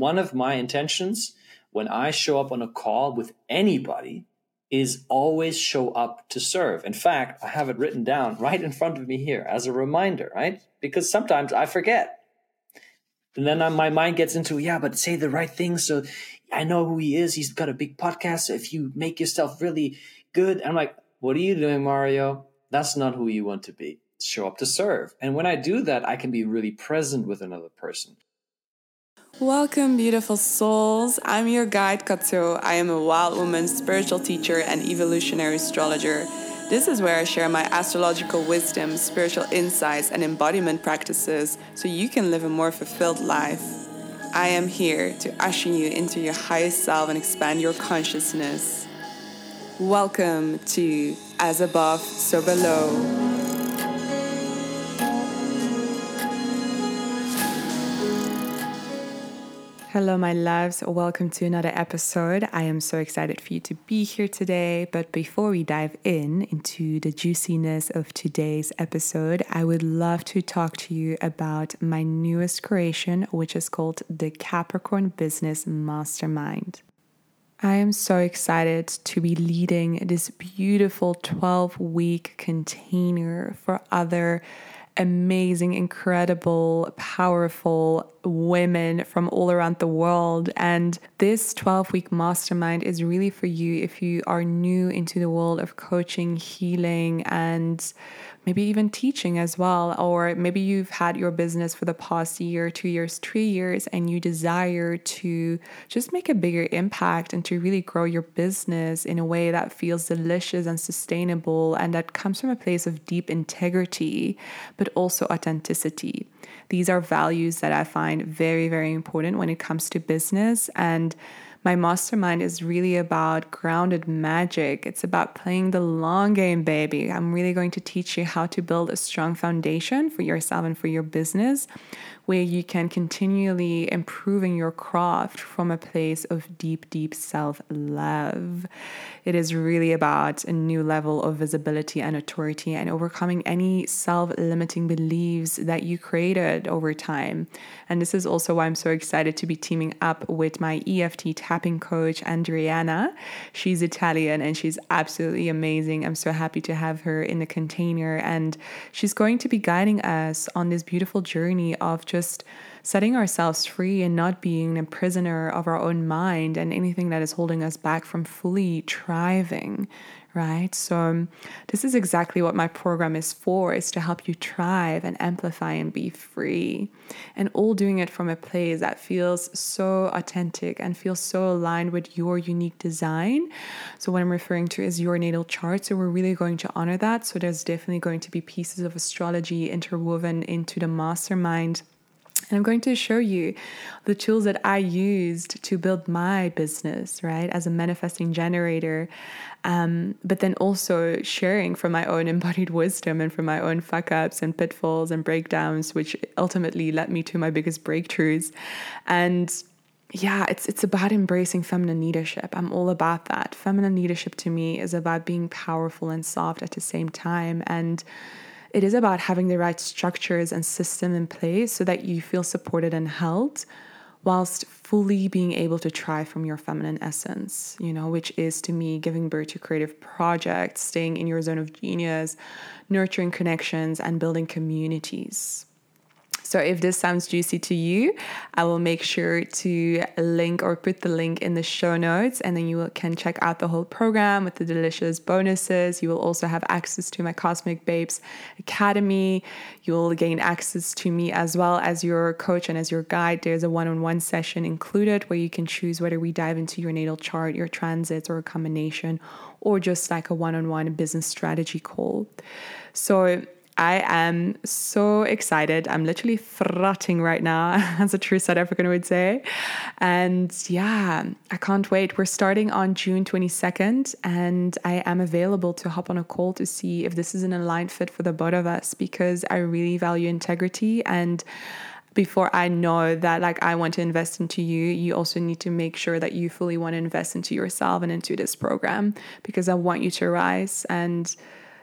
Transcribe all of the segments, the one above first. One of my intentions when I show up on a call with anybody is always show up to serve. In fact, I have it written down right in front of me here as a reminder, right? Because sometimes I forget. And then my mind gets into, yeah, but say the right thing. So I know who he is. He's got a big podcast. So if you make yourself really good, and I'm like, what are you doing, Mario? That's not who you want to be. Show up to serve. And when I do that, I can be really present with another person. Welcome, beautiful souls. I'm your guide, Kato. I am a wild woman, spiritual teacher, and evolutionary astrologer. This is where I share my astrological wisdom, spiritual insights, and embodiment practices so you can live a more fulfilled life. I am here to usher you into your highest self and expand your consciousness. Welcome to As Above, So Below. Hello, my loves. Welcome to another episode. I am so excited for you to be here today. But before we dive into the juiciness of today's episode, I would love to talk to you about my newest creation, which is called the Capricorn Business Mastermind. I am so excited to be leading this beautiful 12-week container for other amazing, incredible, powerful women from all around the world. And this 12-week mastermind is really for you if you are new into the world of coaching, healing, and maybe even teaching as well. Or maybe you've had your business for the past year, 2 years, 3 years, and you desire to just make a bigger impact and to really grow your business in a way that feels delicious and sustainable, and that comes from a place of deep integrity, but also authenticity. These are values that I find very, very important when it comes to business. And my mastermind is really about grounded magic. It's about playing the long game, baby. I'm really going to teach you how to build a strong foundation for yourself and for your business, where you can continually improving your craft from a place of deep, deep self-love. It is really about a new level of visibility and authority and overcoming any self-limiting beliefs that you created over time. And this is also why I'm so excited to be teaming up with my EFT tapping coach, Adriana. She's Italian and she's absolutely amazing. I'm so happy to have her in the container, and she's going to be guiding us on this beautiful journey of just setting ourselves free and not being a prisoner of our own mind and anything that is holding us back from fully thriving, right? So this is exactly what my program is for, is to help you thrive and amplify and be free, and all doing it from a place that feels so authentic and feels so aligned with your unique design. So what I'm referring to is your natal chart. So we're really going to honor that. So there's definitely going to be pieces of astrology interwoven into the mastermind. And I'm going to show you the tools that I used to build my business, right, as a manifesting generator, but then also sharing from my own embodied wisdom and from my own fuck-ups and pitfalls and breakdowns, which ultimately led me to my biggest breakthroughs. And yeah, it's about embracing feminine leadership. I'm all about that. Feminine leadership to me is about being powerful and soft at the same time, and it is about having the right structures and system in place so that you feel supported and held whilst fully being able to thrive from your feminine essence, you know, which is to me giving birth to creative projects, staying in your zone of genius, nurturing connections, and building communities. So if this sounds juicy to you, I will make sure to link or put the link in the show notes, and then you can check out the whole program with the delicious bonuses. You will also have access to my Cosmic Babes Academy. You will gain access to me as well as your coach and as your guide. There's a one-on-one session included where you can choose whether we dive into your natal chart, your transits, or a combination, or just like a one-on-one business strategy call. So I am so excited. I'm literally frothing right now, as a true South African would say. And yeah, I can't wait. We're starting on June 22nd, and I am available to hop on a call to see if this is an aligned fit for the both of us, because I really value integrity. And before I know that, like, I want to invest into you, you also need to make sure that you fully want to invest into yourself and into this program, because I want you to rise. And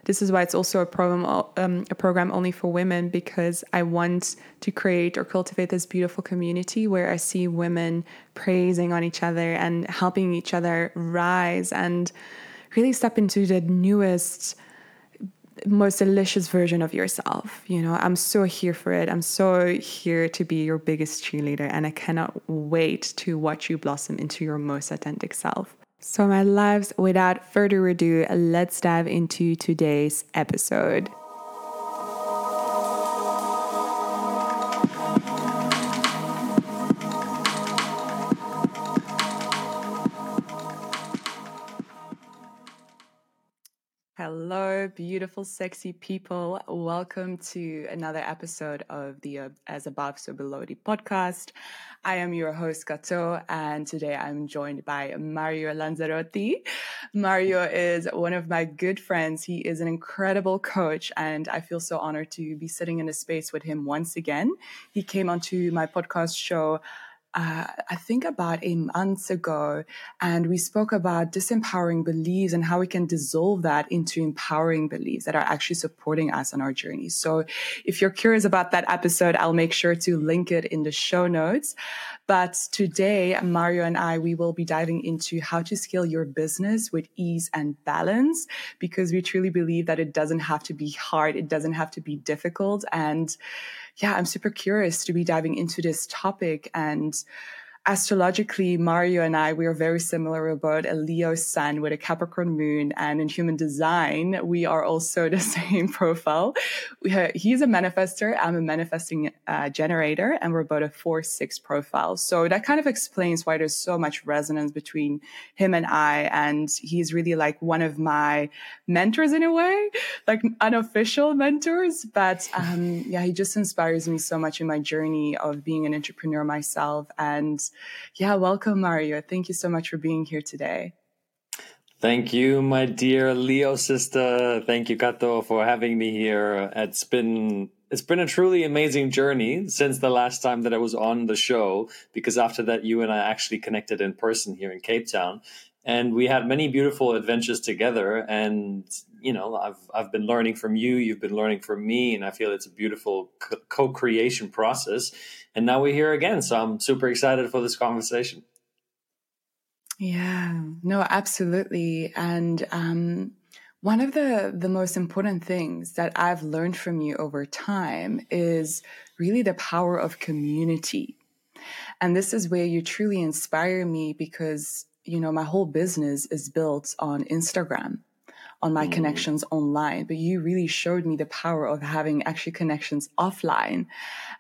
This is why it's also a program only for women, because I want to create or cultivate this beautiful community where I see women praising on each other and helping each other rise and really step into the newest, most delicious version of yourself. You know, I'm so here for it. I'm so here to be your biggest cheerleader, and I cannot wait to watch you blossom into your most authentic self. So my loves, without further ado, let's dive into today's episode. Hello, beautiful, sexy people. Welcome to another episode of the As Above, So Below the podcast. I am your host, Kato, and today I'm joined by Mario Lanzarotti. Mario is one of my good friends. He is an incredible coach, and I feel so honored to be sitting in a space with him once again. He came onto my podcast show I think about a month ago, and we spoke about disempowering beliefs and how we can dissolve that into empowering beliefs that are actually supporting us on our journey. So if you're curious about that episode, I'll make sure to link it in the show notes. But today, Mario and I, we will be diving into how to scale your business with ease and balance, because we truly believe that it doesn't have to be hard. It doesn't have to be difficult. And yeah, I'm super curious to be diving into this topic. And astrologically, Mario and I, we are very similar. We're both a Leo sun with a Capricorn moon. And in human design, we are also the same profile. He's a manifestor. I'm a manifesting generator. And we're both a 4-6 profile. So that kind of explains why there's so much resonance between him and I. And he's really like one of my mentors in a way, like unofficial mentors. But yeah, he just inspires me so much in my journey of being an entrepreneur myself. And yeah, welcome, Mario. Thank you so much for being here today. Thank you, my dear Leo sister. Thank you, Kato, for having me here. It's been a truly amazing journey since the last time that I was on the show, because after that, you and I actually connected in person here in Cape Town. And we had many beautiful adventures together. And, you know, I've been learning from you. You've been learning from me. And I feel it's a beautiful co-creation process. And now we're here again. So I'm super excited for this conversation. Yeah, no, absolutely. And one of the most important things that I've learned from you over time is really the power of community. And this is where you truly inspire me, because you know, my whole business is built on Instagram, on my connections online, but you really showed me the power of having actually connections offline.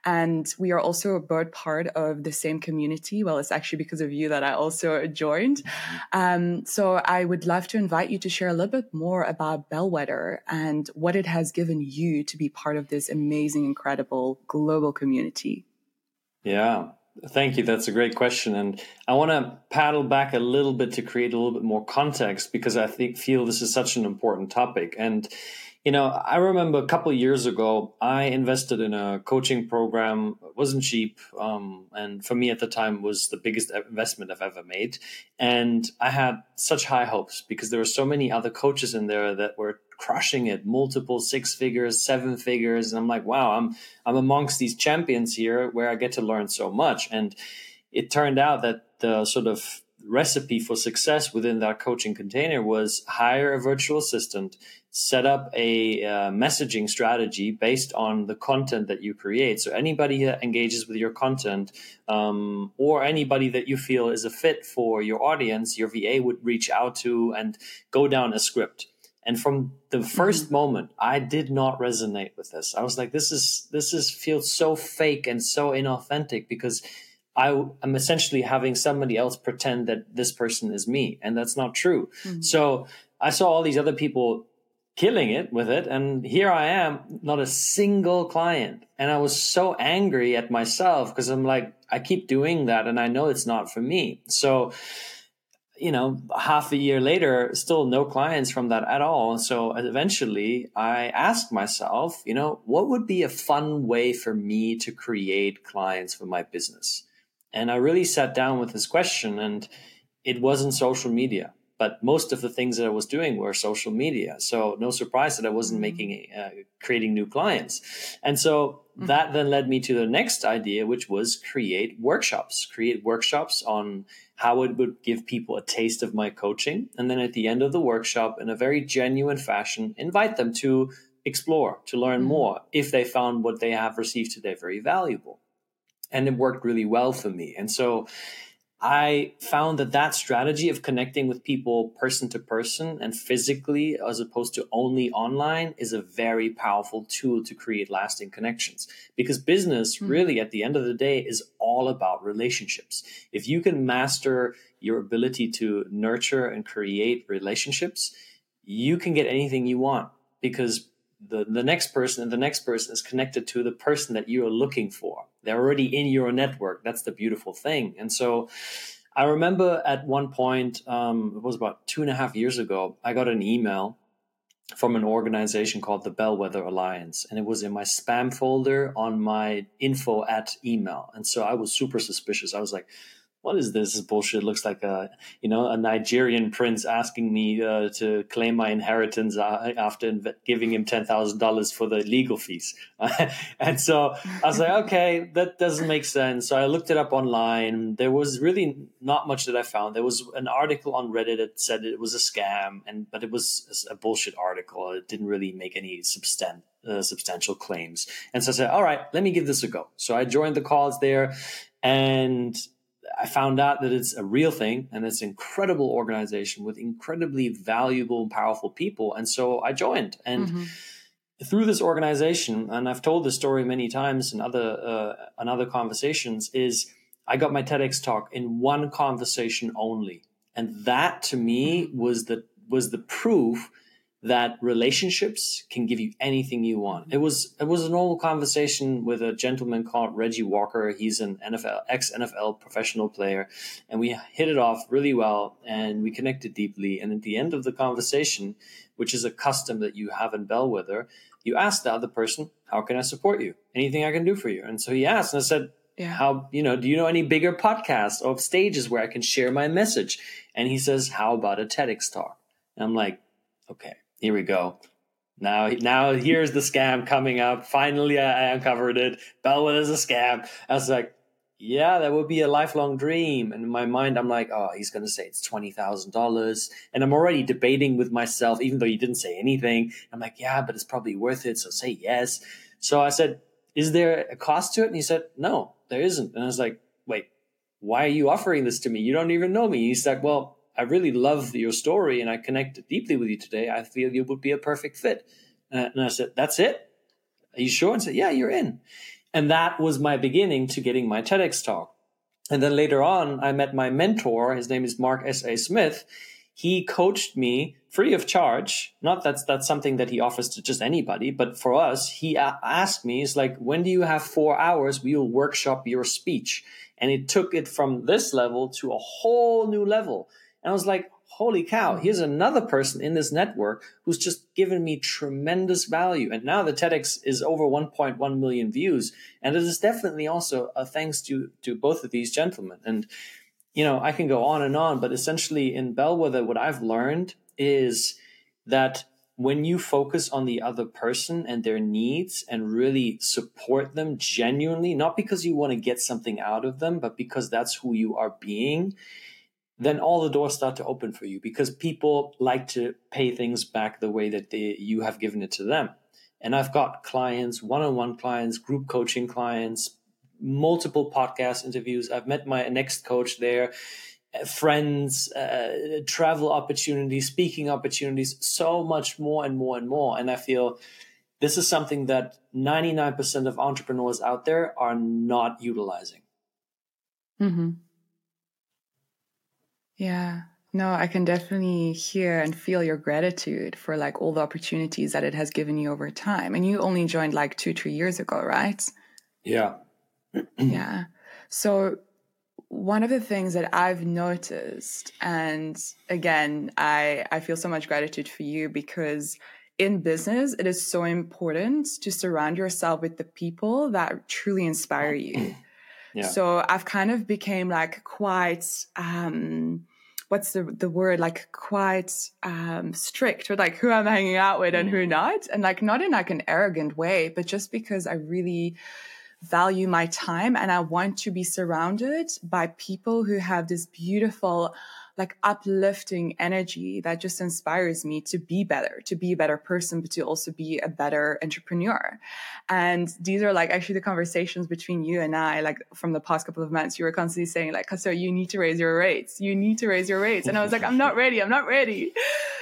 And we are also both part of the same community. Well, it's actually because of you that I also joined. So I would love to invite you to share a little bit more about Bellwether and what it has given you to be part of this amazing, incredible global community. Yeah. Thank you. That's a great question. And I want to paddle back a little bit to create a little bit more context, because I feel this is such an important topic. And, you know, I remember a couple of years ago, I invested in a coaching program. It wasn't cheap. And for me at the time was the biggest investment I've ever made. And I had such high hopes, because there were so many other coaches in there that were crushing it, multiple 6 figures, 7 figures. And I'm like, wow, I'm amongst these champions here where I get to learn so much. And it turned out that the sort of recipe for success within that coaching container was hire a virtual assistant, set up a messaging strategy based on the content that you create. So anybody that engages with your content or anybody that you feel is a fit for your audience, your VA would reach out to and go down a script. And from the first moment, I did not resonate with this. I was like, this feels so fake and so inauthentic, because I am essentially having somebody else pretend that this person is me. And that's not true. So I saw all these other people killing it with it. And here I am, not a single client. And I was so angry at myself, because I'm like, I keep doing that and I know it's not for me. So you know, half a year later, still no clients from that at all. So eventually I asked myself, you know, what would be a fun way for me to create clients for my business? And I really sat down with this question, and it wasn't social media. But most of the things that I was doing were social media. So no surprise that I wasn't creating new clients. And so that then led me to the next idea, which was create workshops on how it would give people a taste of my coaching. And then at the end of the workshop, in a very genuine fashion, invite them to explore, to learn more, if they found what they have received today very valuable. And it worked really well for me. And so I found that strategy of connecting with people person to person and physically, as opposed to only online, is a very powerful tool to create lasting connections. Because business really, at the end of the day, is all about relationships. If you can master your ability to nurture and create relationships, you can get anything you want, because the next person and the next person is connected to the person that you are looking for. They're already in your network. That's the beautiful thing. And so I remember at one point, it was about 2.5 years ago, I got an email from an organization called the Bellwether Alliance. And it was in my spam folder on my info at email. And so I was super suspicious. I was like, what is this? This bullshit looks like a Nigerian prince asking me to claim my inheritance after giving him $10,000 for the legal fees. And so I was like, okay, that doesn't make sense. So I looked it up online. There was really not much that I found. There was an article on Reddit that said it was a scam, but it was a bullshit article. It didn't really make any substantial claims. And so I said, all right, let me give this a go. So I joined the calls there, and I found out that it's a real thing, and it's an incredible organization with incredibly valuable and powerful people. And so I joined, and through this organization, and I've told this story many times in other conversations, is I got my TEDx talk in one conversation only. And that, to me, was the proof that relationships can give you anything you want. It was a normal conversation with a gentleman called Reggie Walker. He's an ex-NFL professional player, and we hit it off really well, and we connected deeply. And at the end of the conversation, which is a custom that you have in Bellwether, you ask the other person, "How can I support you? Anything I can do for you?" And so he asked, and I said, "Yeah. How, do you know any bigger podcasts or stages where I can share my message?" And he says, "How about a TEDx talk?" And I'm like, "Okay. Here we go. Now here's the scam coming up. Finally, I uncovered it. Bellwether's a scam." I was like, yeah, that would be a lifelong dream. And in my mind, I'm like, oh, he's going to say it's $20,000. And I'm already debating with myself, even though he didn't say anything. I'm like, yeah, but it's probably worth it. So say yes. So I said, is there a cost to it? And he said, no, there isn't. And I was like, wait, why are you offering this to me? You don't even know me. He's like, well, I really love your story and I connected deeply with you today. I feel you would be a perfect fit. And I said, that's it? Are you sure? And said, yeah, you're in. And that was my beginning to getting my TEDx talk. And then later on, I met my mentor. His name is Mark S. A. Smith. He coached me free of charge. Not that's something that he offers to just anybody, but for us, he asked me, it's like, when do you have 4 hours? We will workshop your speech. And it took it from this level to a whole new level. And I was like, holy cow, here's another person in this network who's just given me tremendous value. And now the TEDx is over 1.1 million views. And it is definitely also a thanks to both of these gentlemen. And, I can go on and on, but essentially in Bellwether, what I've learned is that when you focus on the other person and their needs and really support them genuinely, not because you want to get something out of them, but because that's who you are being, then all the doors start to open for you, because people like to pay things back the way that you have given it to them. And I've got clients, one-on-one clients, group coaching clients, multiple podcast interviews. I've met my next coach there, friends, travel opportunities, speaking opportunities, so much more and more and more. And I feel this is something that 99% of entrepreneurs out there are not utilizing. Mm-hmm. Yeah, no, I can definitely hear and feel your gratitude for like all the opportunities that it has given you over time. And you only joined like 2-3 years ago, right? Yeah. Yeah. So one of the things that I've noticed, and again, I feel so much gratitude for you, because in business, it is so important to surround yourself with the people that truly inspire you. Yeah. So I've kind of became like quite what's the word, like quite strict with like who I'm hanging out with and who not. And like not in like an arrogant way, but just because I really value my time and I want to be surrounded by people who have this beautiful, like uplifting energy that just inspires me to be better, to be a better person, but to also be a better entrepreneur. And these are like actually the conversations between you and I, like from the past couple of months, you were constantly saying like, so you need to raise your rates. You need to raise your rates. And I was like, I'm not ready.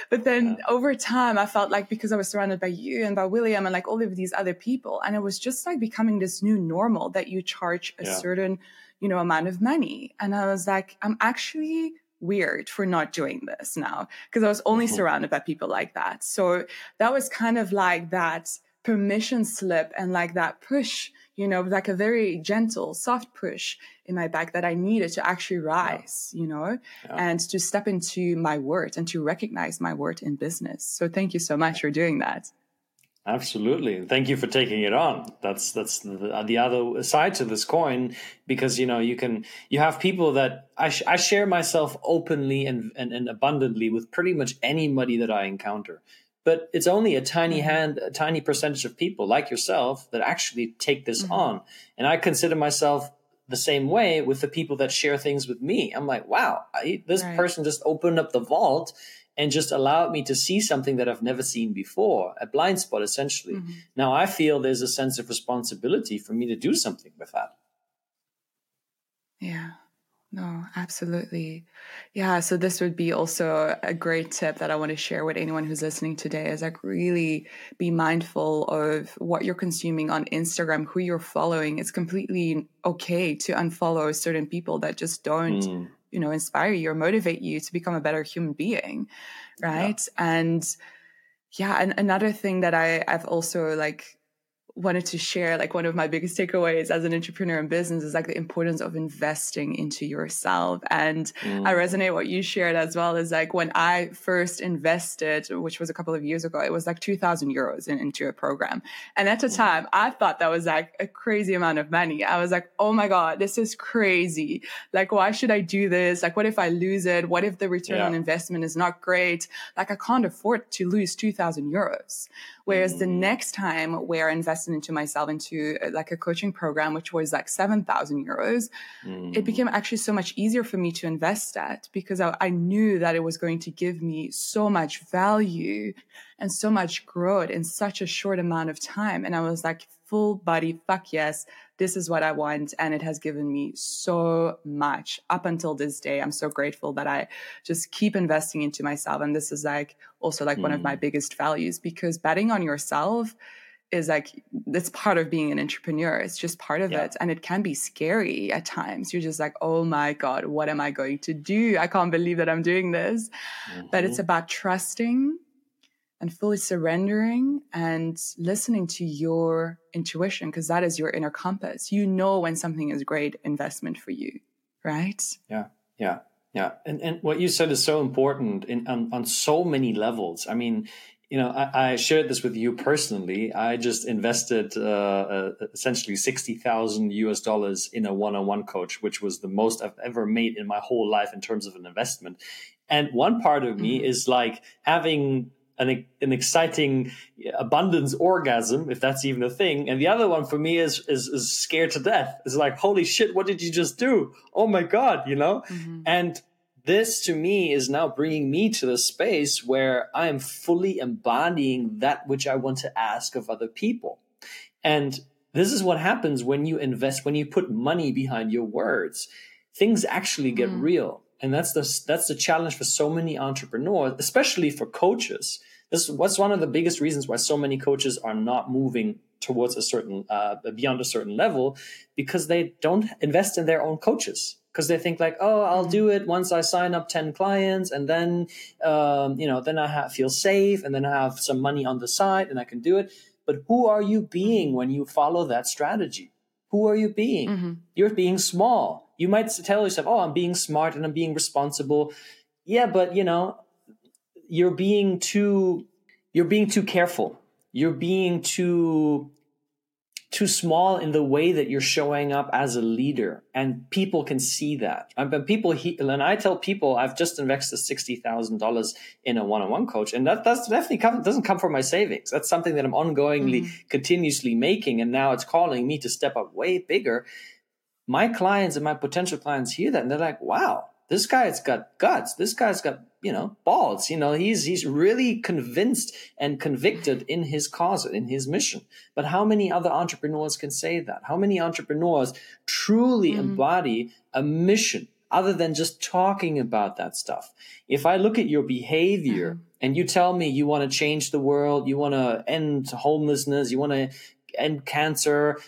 But then over time, I felt like because I was surrounded by you and by William and like all of these other people, and it was just like becoming this new normal that you charge a certain, you know, amount of money. And I was like, I'm actually weird for not doing this now, because I was only surrounded by people like that. So that was kind of like that permission slip and like that push, you know, like a very gentle, soft push in my back that I needed to actually rise, you know, and to step into my worth and to recognize my worth in business. So thank you so much for doing that. Absolutely. And thank you for taking it on. That's the other side to this coin, because, you know, you have people that I share myself openly and abundantly with pretty much anybody that I encounter. But it's only a tiny percentage of people like yourself that actually take this on. And I consider myself the same way with the people that share things with me. I'm like, wow, this person just opened up the vault and just allowed me to see something that I've never seen before, a blind spot, essentially. Now I feel there's a sense of responsibility for me to do something with that. Yeah, no, absolutely. Yeah, so this would be also a great tip that I want to share with anyone who's listening today is like really be mindful of what you're consuming on Instagram, who you're following. It's completely okay to unfollow certain people that just don't you know, inspire you or motivate you to become a better human being. Right. Yeah. And yeah. And another thing that I've also like wanted to share, like one of my biggest takeaways as an entrepreneur in business is like the importance of investing into yourself. And I resonate what you shared as well is like when I first invested, which was a couple of years ago, it was like 2,000 euros into a program. And at the time I thought that was like a crazy amount of money. I was like, oh my God, this is crazy. Like, why should I do this? Like, what if I lose it? What if the return on investment is not great? Like, I can't afford to lose 2,000 euros. Whereas the next time where I invested into myself, into like a coaching program, which was like 7,000 euros, it became actually so much easier for me to invest that because I knew that it was going to give me so much value and so much growth in such a short amount of time. And I was like, full body, fuck yes, this is what I want. And it has given me so much up until this day. I'm so grateful that I just keep investing into myself. And this is like also like one of my biggest values, because betting on yourself is like, that's part of being an entrepreneur. It's just part of it. And it can be scary at times. You're just like, oh my God, what am I going to do? I can't believe that I'm doing this. But it's about trusting and fully surrendering and listening to your intuition, because that is your inner compass. You know when something is a great investment for you, right? Yeah. And what you said is so important on so many levels. I mean, you know, I shared this with you personally. I just invested essentially $60,000 in a one-on-one coach, which was the most I've ever made in my whole life in terms of an investment. And one part of me is like having an exciting abundance orgasm, if that's even a thing. And the other one for me is scared to death. It's like, holy shit, what did you just do? Oh my God, you know? And this to me is now bringing me to the space where I am fully embodying that which I want to ask of other people. And this is what happens when you invest, when you put money behind your words, things actually get real. And that's the challenge for so many entrepreneurs, especially for coaches. This was one of the biggest reasons why so many coaches are not moving towards a certain, beyond a certain level, because they don't invest in their own coaches. Because they think like, oh, I'll do it once I sign up 10 clients, and then, you know, then I feel safe, and then I have some money on the side and I can do it. But who are you being when you follow that strategy? Who are you being? You're being small. You might tell yourself, oh, I'm being smart and I'm being responsible. Yeah, but, you know, you're being too careful. You're being too too small in the way that you're showing up as a leader, and people can see that. But and I tell people I've just invested $60,000 in a one-on-one coach, and that's definitely doesn't come from my savings. That's something that I'm ongoingly, continuously making, and now it's calling me to step up way bigger. My clients and my potential clients hear that, and they're like, "Wow, this guy's got guts. This guy's got balls. He's really convinced and convicted in his cause, in his mission." But how many other entrepreneurs can say that? How many entrepreneurs truly embody a mission other than just talking about that stuff? If I look at your behavior and you tell me you want to change the world, you want to end homelessness, you want to end cancer,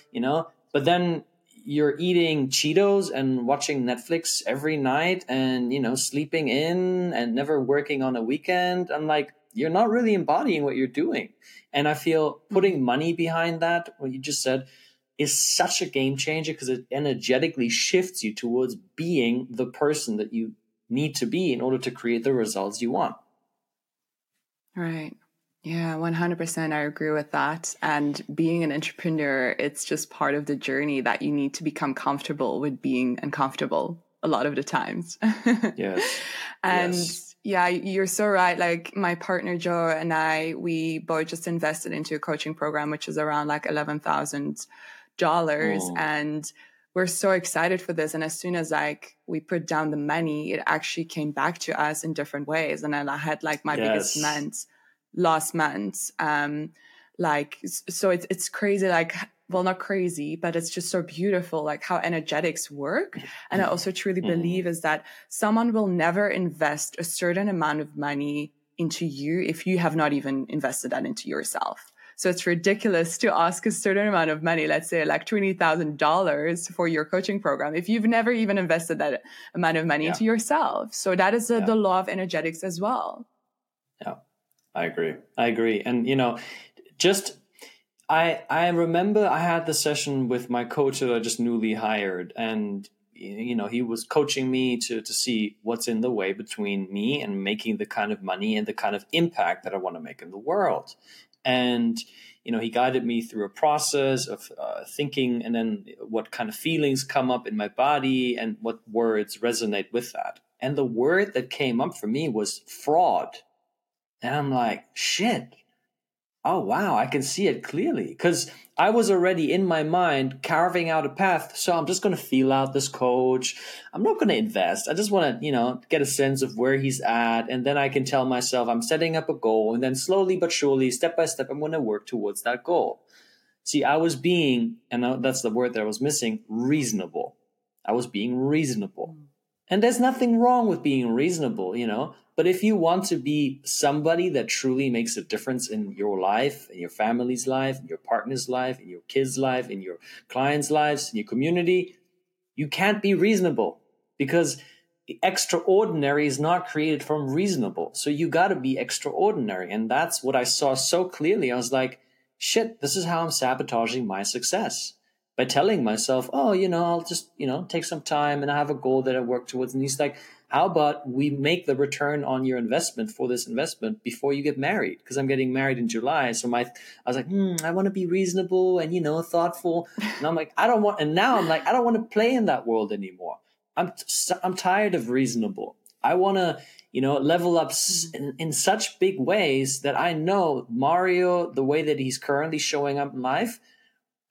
but then you're eating Cheetos and watching Netflix every night and, sleeping in and never working on a weekend, I'm like, you're not really embodying what you're doing. And I feel putting money behind that, what you just said, is such a game changer because it energetically shifts you towards being the person that you need to be in order to create the results you want. Right. Yeah, 100%. I agree with that. And being an entrepreneur, it's just part of the journey that you need to become comfortable with being uncomfortable a lot of the times. Yes. And yeah, you're so right. Like my partner, Joe, and I, we both just invested into a coaching program, which is around like $11,000. And we're so excited for this. And as soon as we put down the money, it actually came back to us in different ways. And I had like my biggest months last month. So it's crazy, not crazy, but it's just so beautiful, like how energetics work. And I also truly believe is that someone will never invest a certain amount of money into you if you have not even invested that into yourself. So it's ridiculous to ask a certain amount of money, let's say like $20,000 for your coaching program, if you've never even invested that amount of money into yourself. So that is the law of energetics as well. Yeah. I agree. And, I remember I had the session with my coach that I just newly hired, and, he was coaching me to see what's in the way between me and making the kind of money and the kind of impact that I want to make in the world. And, he guided me through a process of thinking, and then what kind of feelings come up in my body and what words resonate with that. And the word that came up for me was fraud. And I'm like, shit, oh, wow, I can see it clearly, because I was already in my mind carving out a path. So I'm just going to feel out this coach. I'm not going to invest. I just want to, get a sense of where he's at. And then I can tell myself I'm setting up a goal. And then slowly but surely, step by step, I'm going to work towards that goal. See, I was being, and that's the word that I was missing, reasonable. I was being reasonable. And there's nothing wrong with being reasonable, But if you want to be somebody that truly makes a difference in your life, in your family's life, in your partner's life, in your kids' life, in your clients' lives, in your community, you can't be reasonable, because extraordinary is not created from reasonable. So you got to be extraordinary. And that's what I saw so clearly. I was like, shit, this is how I'm sabotaging my success. By telling myself, oh, I'll just, take some time and I have a goal that I work towards. And he's like, how about we make the return on your investment for this investment before you get married? Because I'm getting married in July. So I was like, I want to be reasonable and, thoughtful. And I'm like, I don't want to play in that world anymore. I'm tired of reasonable. I want to, level up in such big ways that I know Mario, the way that he's currently showing up in life,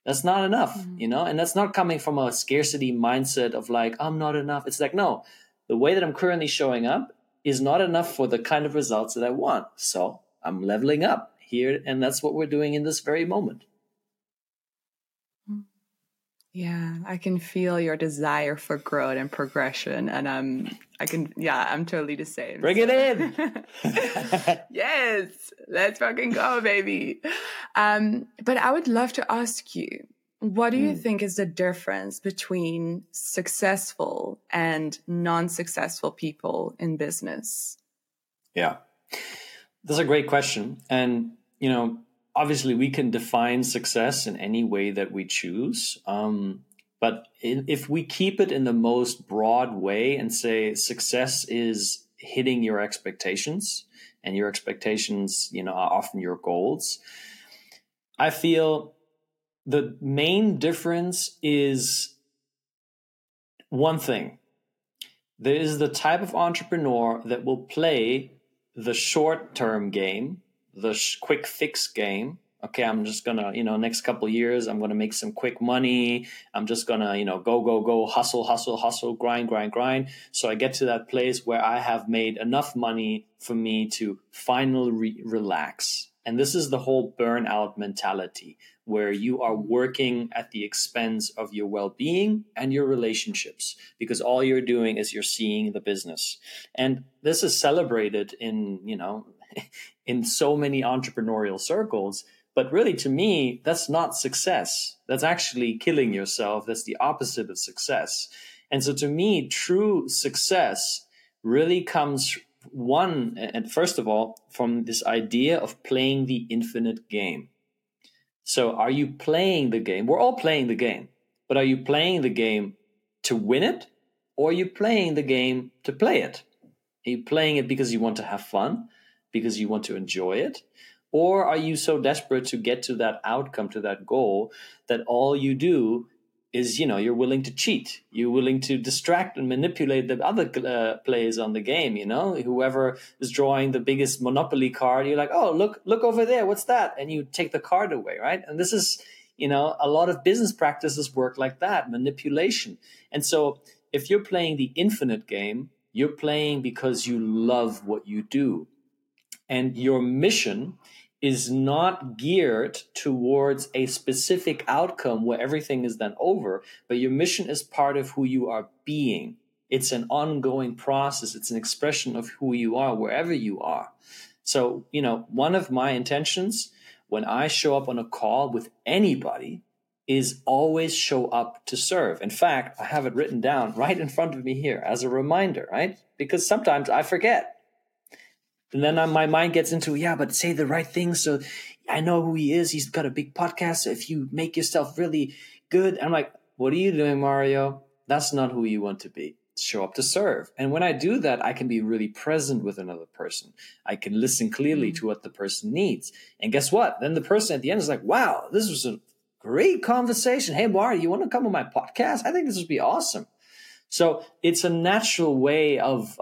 that's not enough, and that's not coming from a scarcity mindset of like, I'm not enough. It's like, no, the way that I'm currently showing up is not enough for the kind of results that I want. So I'm leveling up here. And that's what we're doing in this very moment. Yeah, I can feel your desire for growth and progression. And I'm totally the same. Bring it in. Yes, let's fucking go, baby. But I would love to ask you, what do you think is the difference between successful and non-successful people in business? Yeah, that's a great question. And, obviously, we can define success in any way that we choose. But if we keep it in the most broad way and say success is hitting your expectations, and your expectations, are often your goals, I feel The main difference is one thing. There is the type of entrepreneur that will play the short-term game, the quick fix game. Okay, I'm just going to, next couple of years, I'm going to make some quick money. I'm just going to, go, hustle, grind. So I get to that place where I have made enough money for me to finally relax. And this is the whole burnout mentality, where you are working at the expense of your well-being and your relationships, because all you're doing is you're seeing the business. And this is celebrated in so many entrepreneurial circles. But really, to me, that's not success. That's actually killing yourself. That's the opposite of success. And so to me, true success really comes, and first of all, from this idea of playing the infinite game. So are you playing the game? We're all playing the game. But are you playing the game to win it? Or are you playing the game to play it? Are you playing it because you want to have fun? Because you want to enjoy it? Or are you so desperate to get to that outcome, to that goal, that all you do is, you're willing to cheat. You're willing to distract and manipulate the other players on the game, Whoever is drawing the biggest Monopoly card, you're like, oh, look over there, what's that? And you take the card away, right? And this is, a lot of business practices work like that, manipulation. And so if you're playing the infinite game, you're playing because you love what you do. And your mission is not geared towards a specific outcome where everything is then over, but your mission is part of who you are being. It's an ongoing process. It's an expression of who you are, wherever you are. So, one of my intentions when I show up on a call with anybody is always show up to serve. In fact, I have it written down right in front of me here as a reminder, right? Because sometimes I forget. And then my mind gets into, but say the right thing. So I know who he is. He's got a big podcast. So if you make yourself really good, and I'm like, what are you doing, Mario? That's not who you want to be. Show up to serve. And when I do that, I can be really present with another person. I can listen clearly to what the person needs. And guess what? Then the person at the end is like, wow, this was a great conversation. Hey, Mario, you want to come on my podcast? I think this would be awesome. So it's a natural way of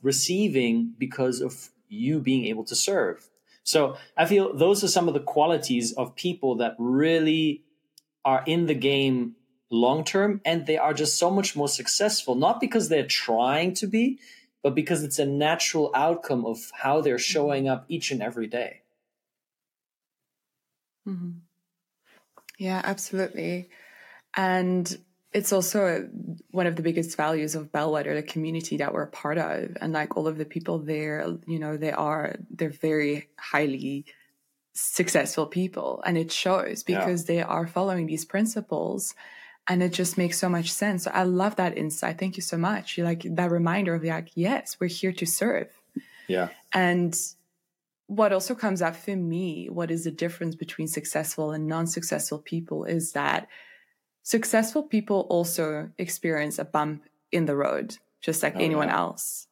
receiving because of you being able to serve. So I feel those are some of the qualities of people that really are in the game long term, and they are just so much more successful, not because they're trying to be, but because it's a natural outcome of how they're showing up each and every day. Mm-hmm. Yeah, absolutely. And it's also one of the biggest values of Bellwether, the community that we're a part of. And like all of the people there, they're very highly successful people. And it shows because they are following these principles, and it just makes so much sense. So I love that insight. Thank you so much. You like that reminder of like, yes, we're here to serve. Yeah. And what also comes up for me, what is the difference between successful and non-successful people is that successful people also experience a bump in the road, just like anyone else.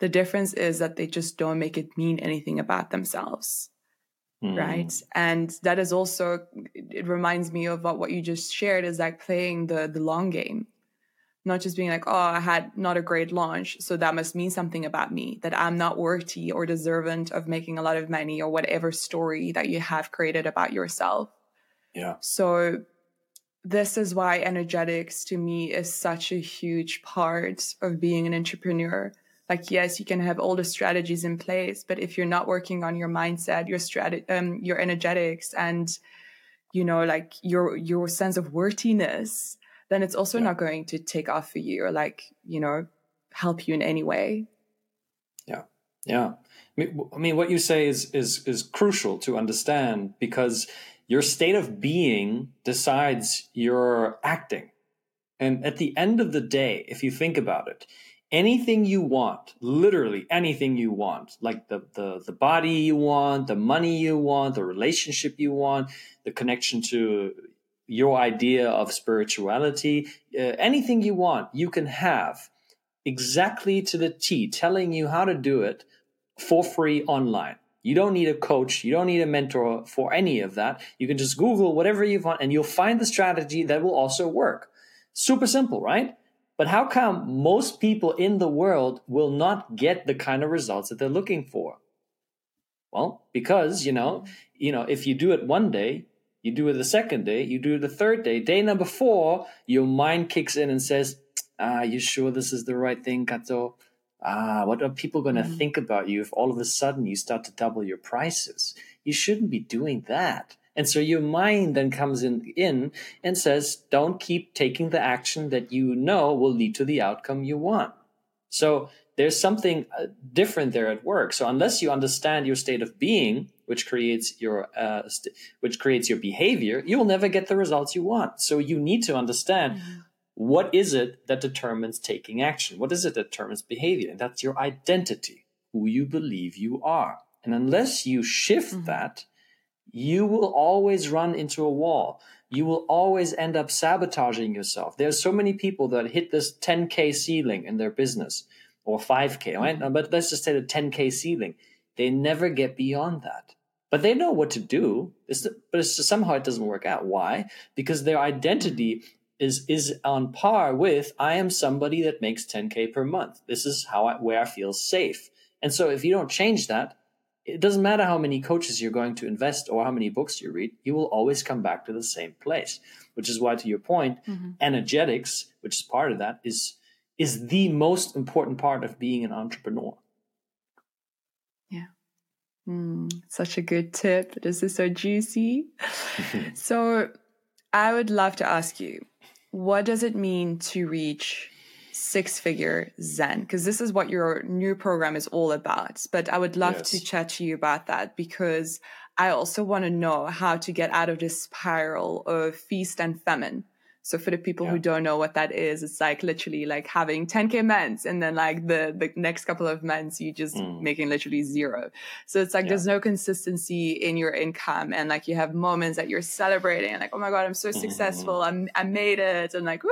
The difference is that they just don't make it mean anything about themselves, right? And that is also, it reminds me of what you just shared is like playing the long game, not just being like, oh, I had not a great launch, so that must mean something about me, that I'm not worthy or deserving of making a lot of money or whatever story that you have created about yourself. Yeah. So this is why energetics to me is such a huge part of being an entrepreneur. Like, yes, you can have all the strategies in place, but if you're not working on your mindset, your energetics, and your sense of worthiness, then it's also not going to take off for you or help you in any way. Yeah, yeah. I mean, what you say is crucial to understand, because your state of being decides your acting. And at the end of the day, if you think about it, anything you want, literally anything you want, like the body you want, the money you want, the relationship you want, the connection to your idea of spirituality, anything you want, you can have exactly to the T, telling you how to do it for free online. You don't need a coach. You don't need a mentor for any of that. You can just Google whatever you want and you'll find the strategy that will also work. Super simple, right? But how come most people in the world will not get the kind of results that they're looking for? Well, because, if you do it one day, you do it the second day, you do it the third day, day number 4, your mind kicks in and says, are you sure this is the right thing, Kato? What are people going to think about you if all of a sudden you start to double your prices? You shouldn't be doing that. And so your mind then comes in and says, don't keep taking the action that you know will lead to the outcome you want. So there's something different there at work. So unless you understand your state of being, which creates your behavior, you will never get the results you want. So you need to understand what is it that determines taking action? What is it that determines behavior? And that's your identity, who you believe you are. And unless you shift that, you will always run into a wall. You will always end up sabotaging yourself. There's so many people that hit this 10K ceiling in their business or 5K, right? But let's just say the 10K ceiling. They never get beyond that. But they know what to do, somehow it doesn't work out. Why? Because their identity is on par with, I am somebody that makes 10K per month. This is where I feel safe. And so if you don't change that, it doesn't matter how many coaches you're going to invest or how many books you read, you will always come back to the same place, which is why, to your point, energetics, which is part of that, is the most important part of being an entrepreneur. Yeah. Such a good tip. This is so juicy. So I would love to ask you, what does it mean to reach six-figure Zen? Because this is what your new program is all about. But I would love to chat to you about that, because I also want to know how to get out of this spiral of feast and famine. So for the people who don't know what that is, it's like literally like having 10K months and then like the next couple of months, you just making literally zero. So it's like, there's no consistency in your income. And like, you have moments that you're celebrating like, oh my God, I'm so successful. I made it. And like, woo.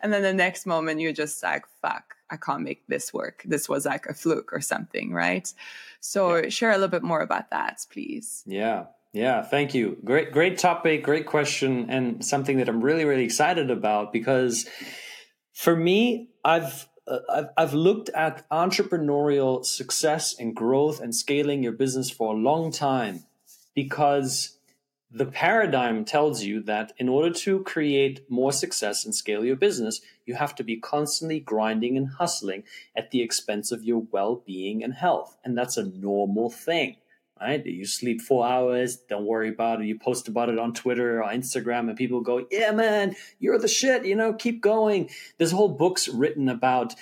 And then the next moment you're just like, fuck, I can't make this work. This was like a fluke or something. Right. So share a little bit more about that, please. Yeah. Yeah, thank you. Great topic, great question, and something that I'm really, really excited about, because for me, I've looked at entrepreneurial success and growth and scaling your business for a long time, because the paradigm tells you that in order to create more success and scale your business, you have to be constantly grinding and hustling at the expense of your well-being and health, and that's a normal thing. Right? You sleep 4 hours, don't worry about it. You post about it on Twitter or Instagram and people go, yeah, man, you're the shit, keep going. There's whole books written about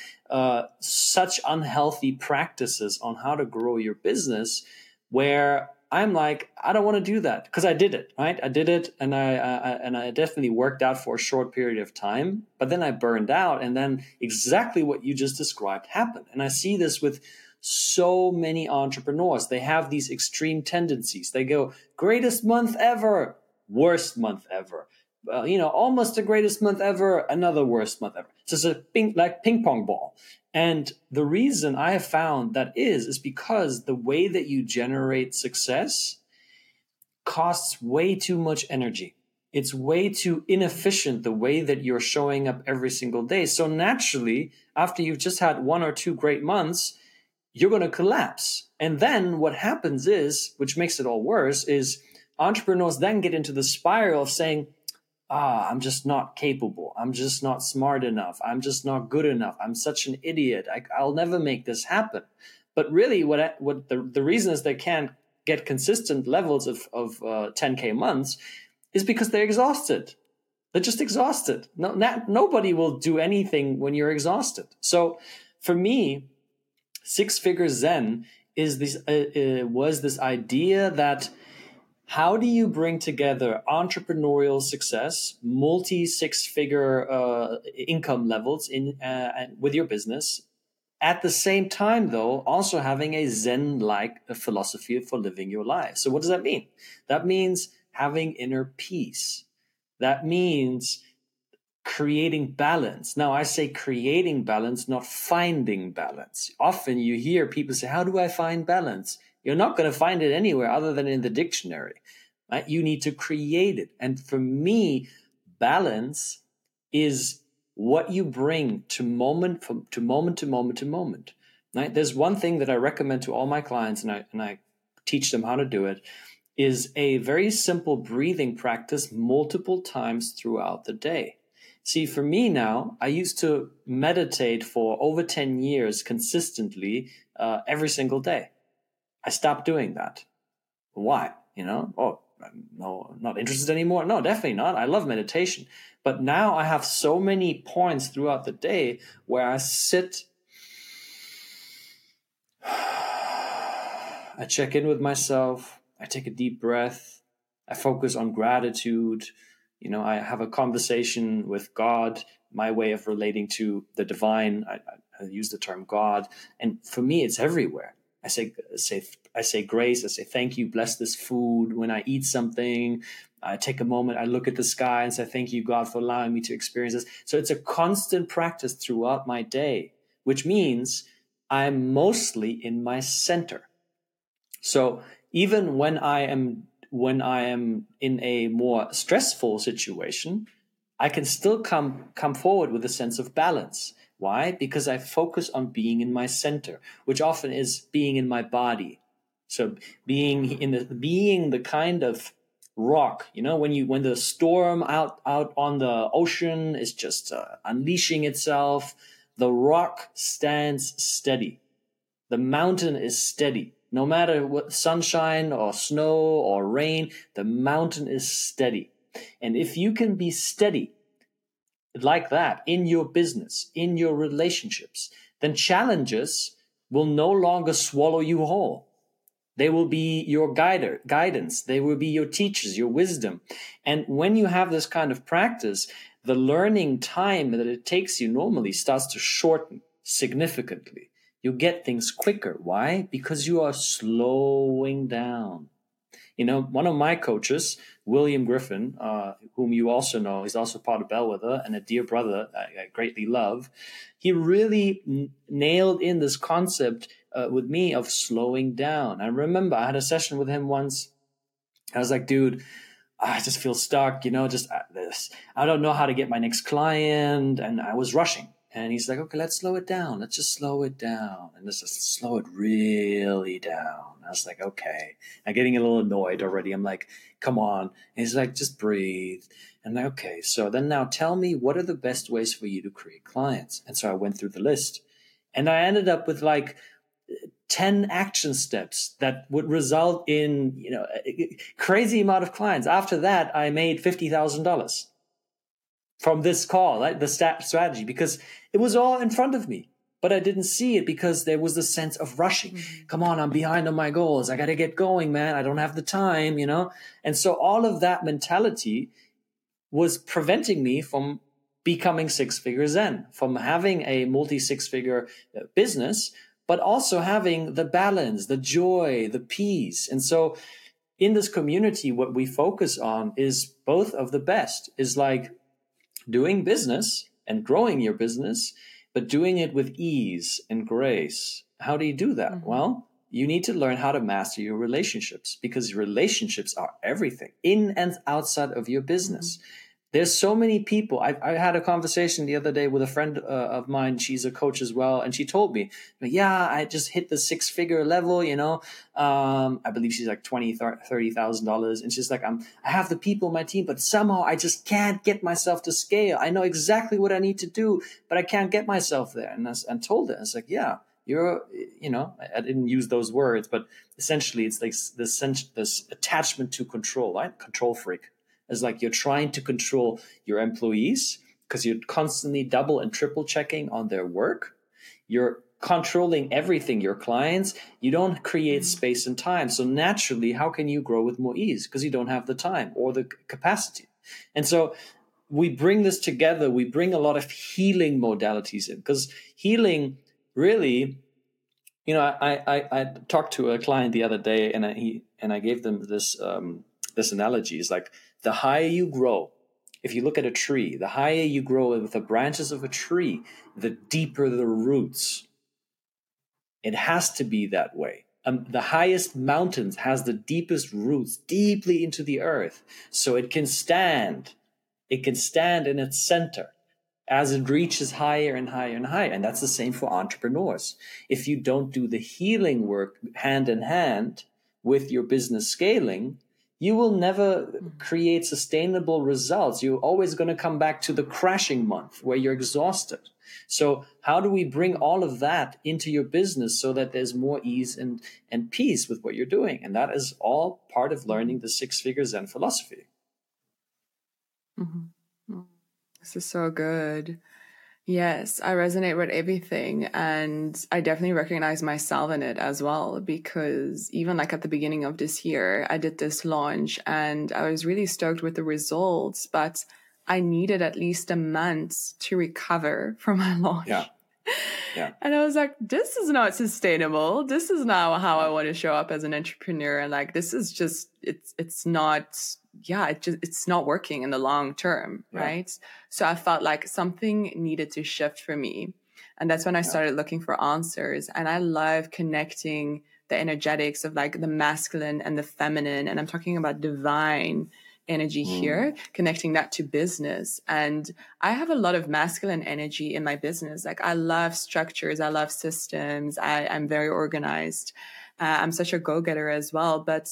such unhealthy practices on how to grow your business, where I'm like, I don't want to do that, because I did it, right? I did it, and I definitely worked out for a short period of time, but then I burned out, and then exactly what you just described happened. And I see this with so many entrepreneurs. They have these extreme tendencies. They go, greatest month ever, worst month ever, almost the greatest month ever, another worst month ever. So it's a ping pong ball. And the reason I have found that is because the way that you generate success costs way too much energy. It's way too inefficient the way that you're showing up every single day. So naturally, after you've just had 1 or 2 great months, you're going to collapse. And then what happens is, which makes it all worse, is entrepreneurs then get into the spiral of saying, I'm just not capable. I'm just not smart enough. I'm just not good enough. I'm such an idiot. I'll never make this happen. But really what the reason is they can't get consistent levels of 10K months is because they're exhausted. They're just exhausted. Nobody will do anything when you're exhausted. So for me, Six Figure Zen was this idea that how do you bring together entrepreneurial success, multi-six-figure income levels with your business, at the same time, though, also having a Zen-like philosophy for living your life. So what does that mean? That means having inner peace. That means creating balance. Now, I say creating balance, not finding balance. Often you hear people say, how do I find balance? You're not going to find it anywhere other than in the dictionary, right? You need to create it. And for me, balance is what you bring to moment from, to moment. Right? There's one thing that I recommend to all my clients, and I teach them how to do it, is a very simple breathing practice multiple times throughout the day. See, for me now, I used to meditate for over 10 years consistently every single day. I stopped doing that. Why? You know, oh, no, I'm not interested anymore. No, definitely not. I love meditation. But now I have so many points throughout the day where I sit, I check in with myself, I take a deep breath, I focus on gratitude, you know, I have a conversation with God, my way of relating to the divine. I use the term God. And for me, it's everywhere. I say grace, I say thank you, bless this food. When I eat something, I take a moment, I look at the sky and say, thank you, God, for allowing me to experience this. So it's a constant practice throughout my day, which means I'm mostly in my center. So even when I am in a more stressful situation, I can still come forward with a sense of balance. Why? Because I focus on being in my center, which often is being in my body. So being the kind of rock, you know, when the storm out on the ocean is just unleashing itself, the rock stands steady. The mountain is steady. No matter what, sunshine or snow or rain, the mountain is steady. And if you can be steady like that in your business, in your relationships, then challenges will no longer swallow you whole. They will be your guidance. They will be your teachers, your wisdom. And when you have this kind of practice, the learning time that it takes you normally starts to shorten significantly. You get things quicker. Why? Because you are slowing down. You know, one of my coaches, William Griffin, whom you also know, he's also part of Bellwether and a dear brother I greatly love. He really nailed in this concept with me of slowing down. I remember I had a session with him once. I was like, dude, I just feel stuck, you know, I don't know how to get my next client. And I was rushing. And he's like, okay, let's slow it down. Let's just slow it down. And let's just slow it really down. I was like, okay. I'm getting a little annoyed already. I'm like, come on. And he's like, just breathe. And I'm like, okay, so then now tell me, what are the best ways for you to create clients? And so I went through the list. And I ended up with like 10 action steps that would result in, you know, a crazy amount of clients. After that, I made $50,000. From this call, like the strategy, because it was all in front of me, but I didn't see it because there was the sense of rushing. Come on, I'm behind on my goals. I got to get going, man. I don't have the time, you know? And so all of that mentality was preventing me from becoming Six Figure Zen, from having a multi-six-figure business, but also having the balance, the joy, the peace. And so in this community, what we focus on is both of the best, is like doing business and growing your business, but doing it with ease and grace. How do you do that? Mm-hmm. Well, you need to learn how to master your relationships, because relationships are everything in and outside of your business. Mm-hmm. There's so many people. I had a conversation the other day with a friend of mine. She's a coach as well. And she told me, yeah, I just hit the six-figure level, you know. I believe she's like $20,000, $30,000. And she's like, I have the people on my team, but somehow I just can't get myself to scale. I know exactly what I need to do, but I can't get myself there. And I told her, I was like, yeah, you're, you know, I didn't use those words, but essentially it's like this attachment to control, right? Control freak. It's like you're trying to control your employees because you're constantly double and triple checking on their work. You're controlling everything, your clients. You don't create space and time. So naturally, how can you grow with more ease? Because you don't have the time or the capacity. And so we bring this together. We bring a lot of healing modalities in, because healing really, you know, I talked to a client the other day, and I gave them this analogy. It's like, the higher you grow, if you look at a tree, the higher you grow with the branches of a tree, the deeper the roots. It has to be that way. the highest mountains has the deepest roots deeply into the earth. So it can stand in its center as it reaches higher and higher and higher. And that's the same for entrepreneurs. If you don't do the healing work hand in hand with your business scaling, you will never create sustainable results. You're always going to come back to the crashing month where you're exhausted. So how do we bring all of that into your business so that there's more ease and peace with what you're doing? And that is all part of learning the Six Figure Zen philosophy. Mm-hmm. This is so good. Yes, I resonate with everything, and I definitely recognize myself in it as well, because even like at the beginning of this year, I did this launch and I was really stoked with the results, but I needed at least a month to recover from my launch. Yeah. And I was like, this is not sustainable. This is not how I want to show up as an entrepreneur. And like, this is just, it's not working in the long term, right? So I felt like something needed to shift for me. And that's when I started looking for answers. And I love connecting the energetics of like the masculine and the feminine. And I'm talking about divine energy here, connecting that to business. And I have a lot of masculine energy in my business. Like I love structures. I love systems. I'm very organized. I'm such a go-getter as well. But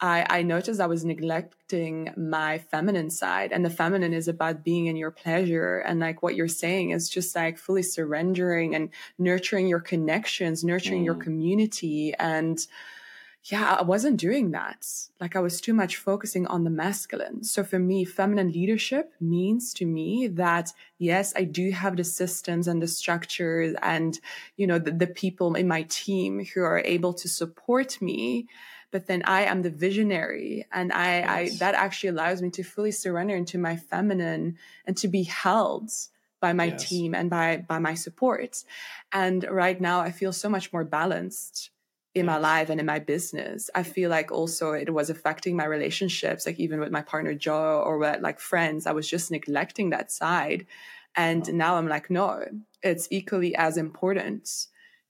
I noticed I was neglecting my feminine side, and the feminine is about being in your pleasure. And like what you're saying is just like fully surrendering and nurturing your connections, nurturing your community. And yeah, I wasn't doing that. Like I was too much focusing on the masculine. So for me, feminine leadership means to me that, yes, I do have the systems and the structures and, you know, the people in my team who are able to support me. But then I am the visionary, and I that actually allows me to fully surrender into my feminine and to be held by my team and by my support. And right now I feel so much more balanced in my life and in my business. I feel like also it was affecting my relationships, like even with my partner Joe or with like friends, I was just neglecting that side. And now I'm like, no, it's equally as important,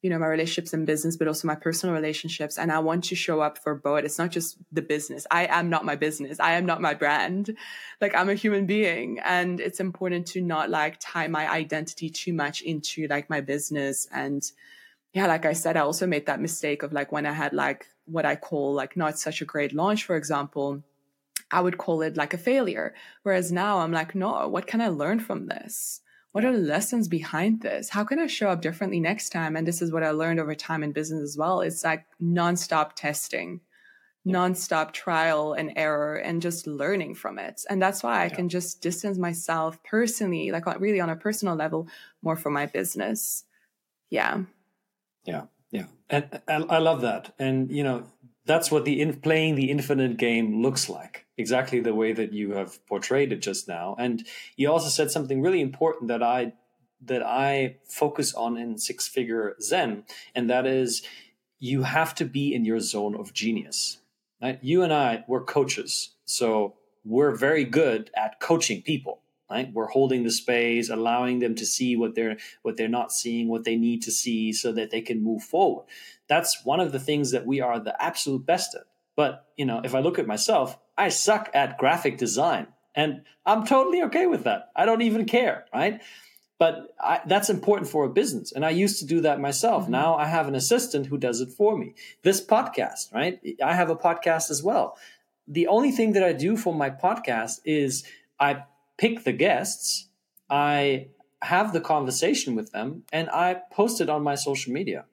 you know, my relationships in business, but also my personal relationships. And I want to show up for both. It's not just the business. I am not my business. I am not my brand. Like I'm a human being, and it's important to not like tie my identity too much into like my business. And yeah, like I said, I also made that mistake of like when I had like what I call like not such a great launch, for example, I would call it like a failure. Whereas now I'm like, no, what can I learn from this? What are the lessons behind this? How can I show up differently next time? And this is what I learned over time in business as well. It's like nonstop testing, nonstop trial and error, and just learning from it. And that's why I can just distance myself personally, like really on a personal level, more for my business. Yeah. And I love that. And, you know, that's what playing the infinite game looks like, exactly the way that you have portrayed it just now. And you also said something really important that I focus on in Six Figure Zen, and that is you have to be in your zone of genius. Right? You and I, we're coaches, so we're very good at coaching people. Right? We're holding the space, allowing them to see what they're not seeing, what they need to see so that they can move forward. That's one of the things that we are the absolute best at. But, you know, if I look at myself, I suck at graphic design, and I'm totally okay with that. I don't even care, right? But that's important for a business. And I used to do that myself. Mm-hmm. Now I have an assistant who does it for me. This podcast, right? I have a podcast as well. The only thing that I do for my podcast is I pick the guests, I have the conversation with them, and I post it on my social media.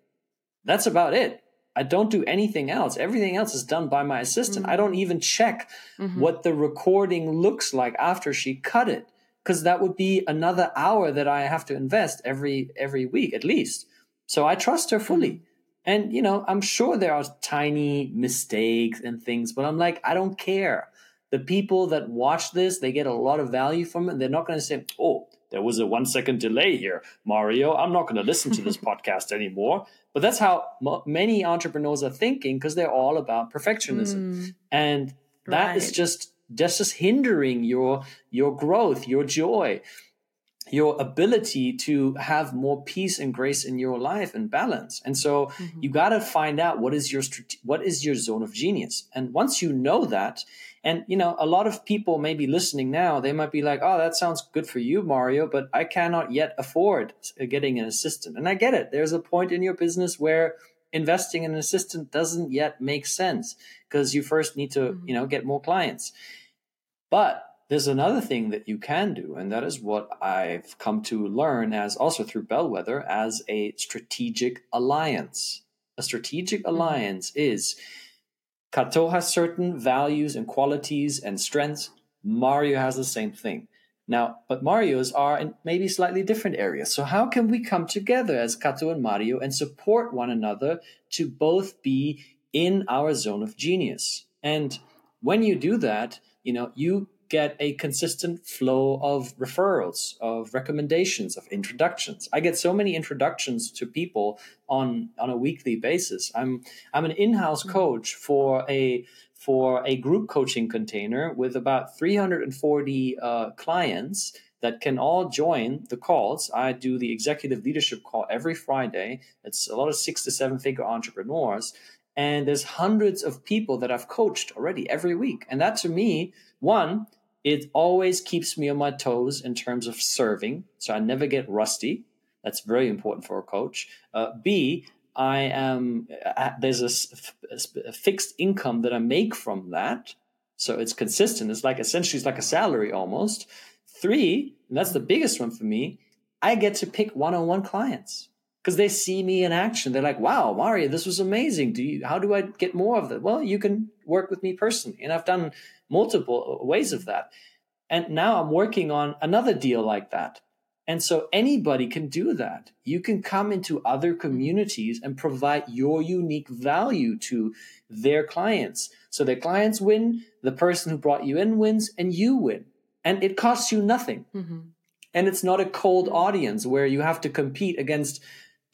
That's about it. I don't do anything else. Everything else is done by my assistant. Mm-hmm. I don't even check what the recording looks like after she cut it, because that would be another hour that I have to invest every week at least. So I trust her fully. And, you know, I'm sure there are tiny mistakes and things, but I'm like, I don't care. The people that watch this, they get a lot of value from it. They're not going to say, oh, there was a 1-second delay here, Mario. I'm not going to listen to this podcast anymore. But that's how many entrepreneurs are thinking, because they're all about perfectionism. And that is just hindering your growth, your joy. your ability to have more peace and grace in your life and balance. And so you got to find out what is your zone of genius. And once you know that, and, you know, a lot of people may be listening now, they might be like, oh, that sounds good for you, Mario, but I cannot yet afford getting an assistant. And I get it. There's a point in your business where investing in an assistant doesn't yet make sense because you first need to, you know, get more clients. But there's another thing that you can do, and that is what I've come to learn as also through Bellwether as a strategic alliance. A strategic alliance is Kato has certain values and qualities and strengths. Mario has the same thing. Now, but Mario's are in maybe slightly different areas. So how can we come together as Kato and Mario and support one another to both be in our zone of genius? And when you do that, you know, you get a consistent flow of referrals, of recommendations, of introductions. I get so many introductions to people on a weekly basis. I'm an in-house coach for a group coaching container with about 340 clients that can all join the calls. I do the executive leadership call every Friday. It's a lot of 6 to 7 figure entrepreneurs. And there's hundreds of people that I've coached already every week. And that to me, one, it always keeps me on my toes in terms of serving. So I never get rusty. That's very important for a coach. B, there's a fixed income that I make from that. So it's consistent. It's like essentially it's like a salary almost. 3, and that's the biggest one for me, I get to pick one-on-one clients. Because they see me in action. They're like, wow, Mario, this was amazing. How do I get more of that? Well, you can work with me personally. And I've done multiple ways of that. And now I'm working on another deal like that. And so anybody can do that. You can come into other communities and provide your unique value to their clients. So their clients win, the person who brought you in wins, and you win. And it costs you nothing. And it's not a cold audience where you have to compete against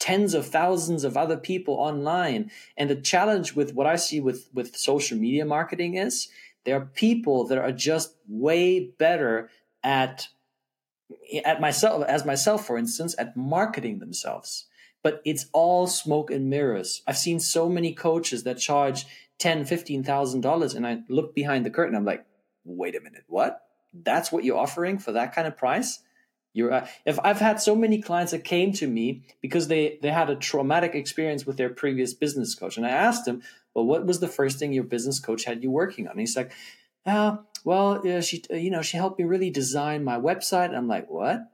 tens of thousands of other people online. And the challenge with what I see with social media marketing is there are people that are just way better at myself, for instance, at marketing themselves. But it's all smoke and mirrors. I've seen so many coaches that charge $10,000, $15,000, and I look behind the curtain. I'm like, wait a minute, what? That's what you're offering for that kind of price? If I've had so many clients that came to me because they had a traumatic experience with their previous business coach. And I asked him, well, what was the first thing your business coach had you working on? And he's like, she helped me really design my website. And I'm like, what?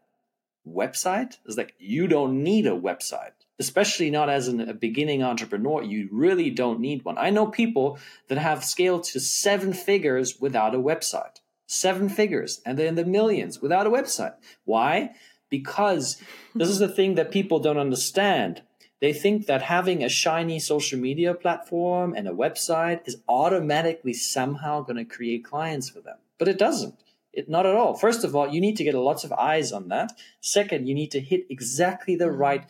Website? It's like, you don't need a website, especially not as a beginning entrepreneur. You really don't need one. I know people that have scaled to 7 figures without a website. 7 figures, and then the millions without a website. Why? Because this is the thing that people don't understand. They think that having a shiny social media platform and a website is automatically somehow going to create clients for them. But it doesn't. Not at all. First of all, you need to get lots of eyes on that. Second, you need to hit exactly the right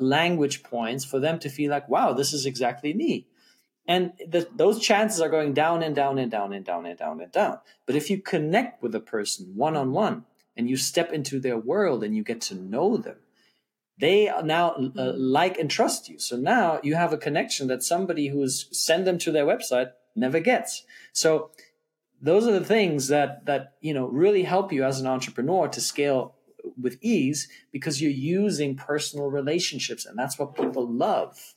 language points for them to feel like, wow, this is exactly me. And those chances are going down and down and down and down and down and down. But if you connect with a person one-on-one and you step into their world and you get to know them, they now like and trust you. So now you have a connection that somebody who's sent them to their website never gets. So those are the things that you know really help you as an entrepreneur to scale with ease because you're using personal relationships, and that's what people love.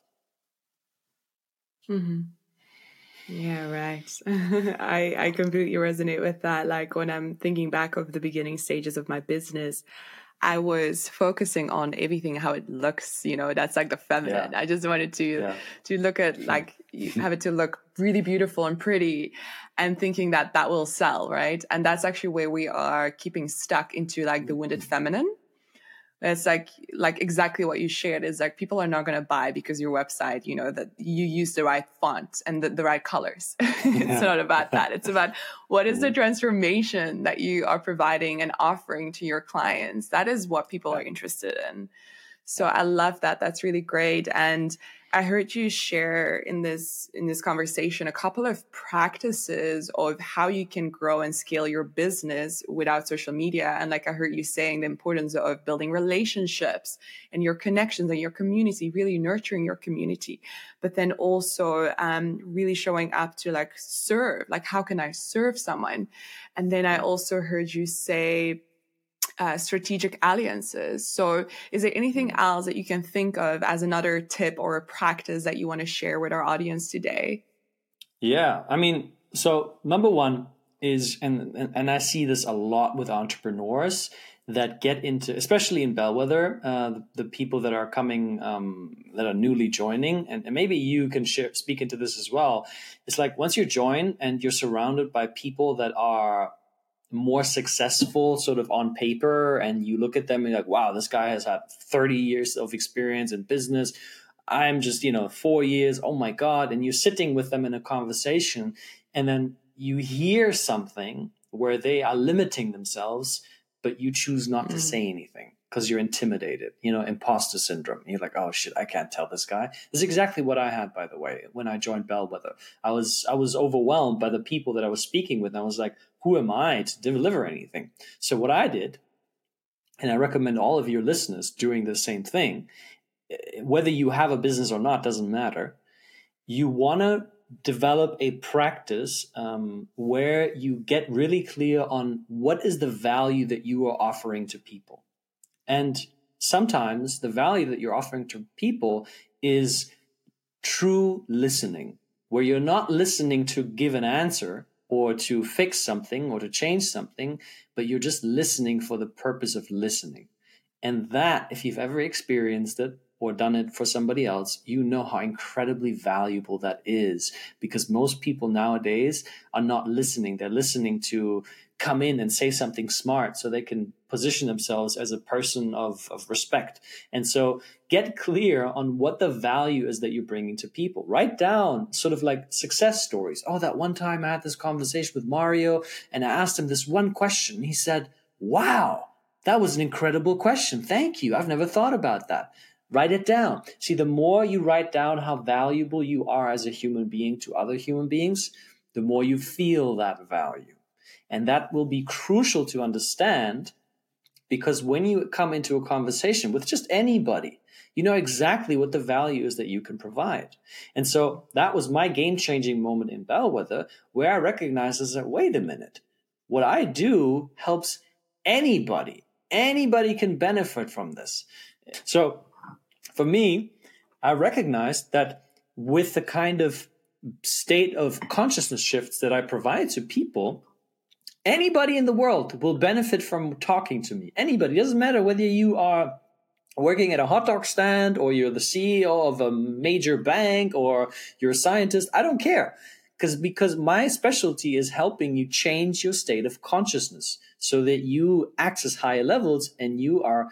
Yeah, right. I completely resonate with that. Like when I'm thinking back of the beginning stages of my business, I was focusing on everything, how it looks, you know, that's like the feminine. Yeah. I just wanted to look at like, have it to look really beautiful and pretty and thinking that will sell. Right. And that's actually where we are keeping stuck into like the wounded feminine. It's like exactly what you shared is like people are not going to buy because your website, you know, that you use the right font and the right colors. It's not about that. It's about what is the transformation that you are providing and offering to your clients. That is what people are interested in. So I love that. That's really great. And I heard you share in this conversation a couple of practices of how you can grow and scale your business without social media. And like I heard you saying, the importance of building relationships and your connections and your community, really nurturing your community, but then also really showing up to like serve, like how can I serve someone? And then I also heard you say, strategic alliances. So is there anything else that you can think of as another tip or a practice that you want to share with our audience today? Yeah. I mean, so number one is, and I see this a lot with entrepreneurs that get into, especially in Bellwether, the people that are coming, that are newly joining, and maybe you can speak into this as well. It's like once you join and you're surrounded by people that are more successful sort of on paper, and you look at them and you're like, wow, this guy has had 30 years of experience in business. I'm just, 4 years. Oh my God. And you're sitting with them in a conversation, and then you hear something where they are limiting themselves, but you choose not to say anything because you're intimidated, imposter syndrome. You're like, oh shit, I can't tell this guy. This is exactly what I had, by the way, when I joined Bellwether. I was overwhelmed by the people that I was speaking with. And I was like, who am I to deliver anything? So what I did, and I recommend all of your listeners doing the same thing, whether you have a business or not, doesn't matter. You want to develop a practice where you get really clear on what is the value that you are offering to people. And sometimes the value that you're offering to people is true listening, where you're not listening to give an answer or to fix something or to change something, but you're just listening for the purpose of listening. And that, if you've ever experienced it or done it for somebody else, you know how incredibly valuable that is, because most people nowadays are not listening. They're listening to come in and say something smart so they can position themselves as a person of respect. And so get clear on what the value is that you're bringing to people. Write down sort of like success stories. Oh, that one time I had this conversation with Mario and I asked him this one question. He said, wow, that was an incredible question. Thank you. I've never thought about that. Write it down. See, the more you write down how valuable you are as a human being to other human beings, the more you feel that value. And that will be crucial to understand, because when you come into a conversation with just anybody, you know exactly what the value is that you can provide. And so that was my game-changing moment in Bellwether, where I recognized that, wait a minute, what I do helps anybody. Anybody can benefit from this. So for me, I recognized that with the kind of state of consciousness shifts that I provide to people, anybody in the world will benefit from talking to me. Anybody. It doesn't matter whether you are working at a hot dog stand or you're the CEO of a major bank or you're a scientist. I don't care, because my specialty is helping you change your state of consciousness so that you access higher levels and you are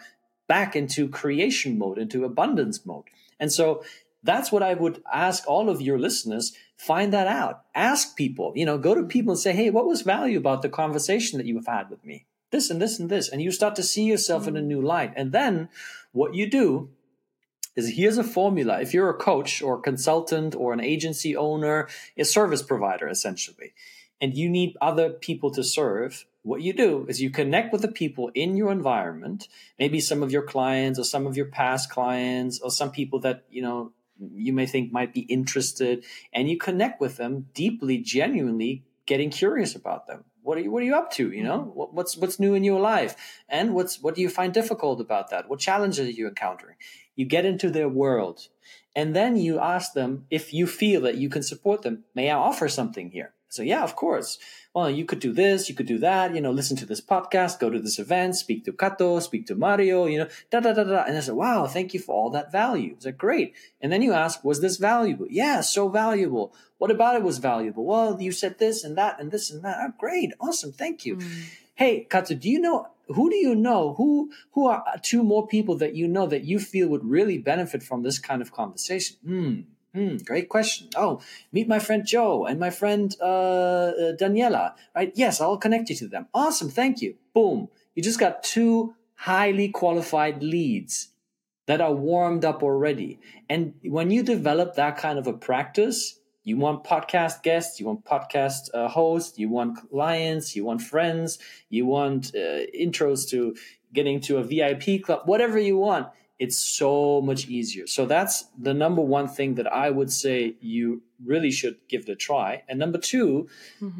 back into creation mode, into abundance mode. And so that's what I would ask all of your listeners. Find that out. Ask people, go to people and say, hey, what was value about the conversation that you've had with me? This and this and this. And you start to see yourself in a new light. And then what you do is, here's a formula. If you're a coach or a consultant or an agency owner, a service provider, essentially, and you need other people to serve, what you do is you connect with the people in your environment, maybe some of your clients or some of your past clients or some people that, you may think might be interested, and you connect with them deeply, genuinely getting curious about them. What are you up to? What's new in your life? And what do you find difficult about that? What challenges are you encountering? You get into their world, and then you ask them if you feel that you can support them. May I offer something here? So yeah, of course. Well, you could do this, you could do that, listen to this podcast, go to this event, speak to Kato, speak to Mario, da, da, da, da. And I said, wow, thank you for all that value. It's like, great. And then you ask, was this valuable? Yeah, so valuable. What about it was valuable? Well, you said this and that and this and that. Oh, great. Awesome. Thank you. Hey, Kato, who are two more people that that you feel would really benefit from this kind of conversation? Great question. Oh, meet my friend Joe and my friend Daniela, right? Yes, I'll connect you to them. Awesome, thank you. Boom. You just got two highly qualified leads. that are warmed up already. And when you develop that kind of a practice, you want podcast guests, you want podcast hosts, you want clients, you want friends, you want intros to getting to a VIP club, whatever you want, it's so much easier. So that's the number one thing that I would say you really should give it a try. And number two,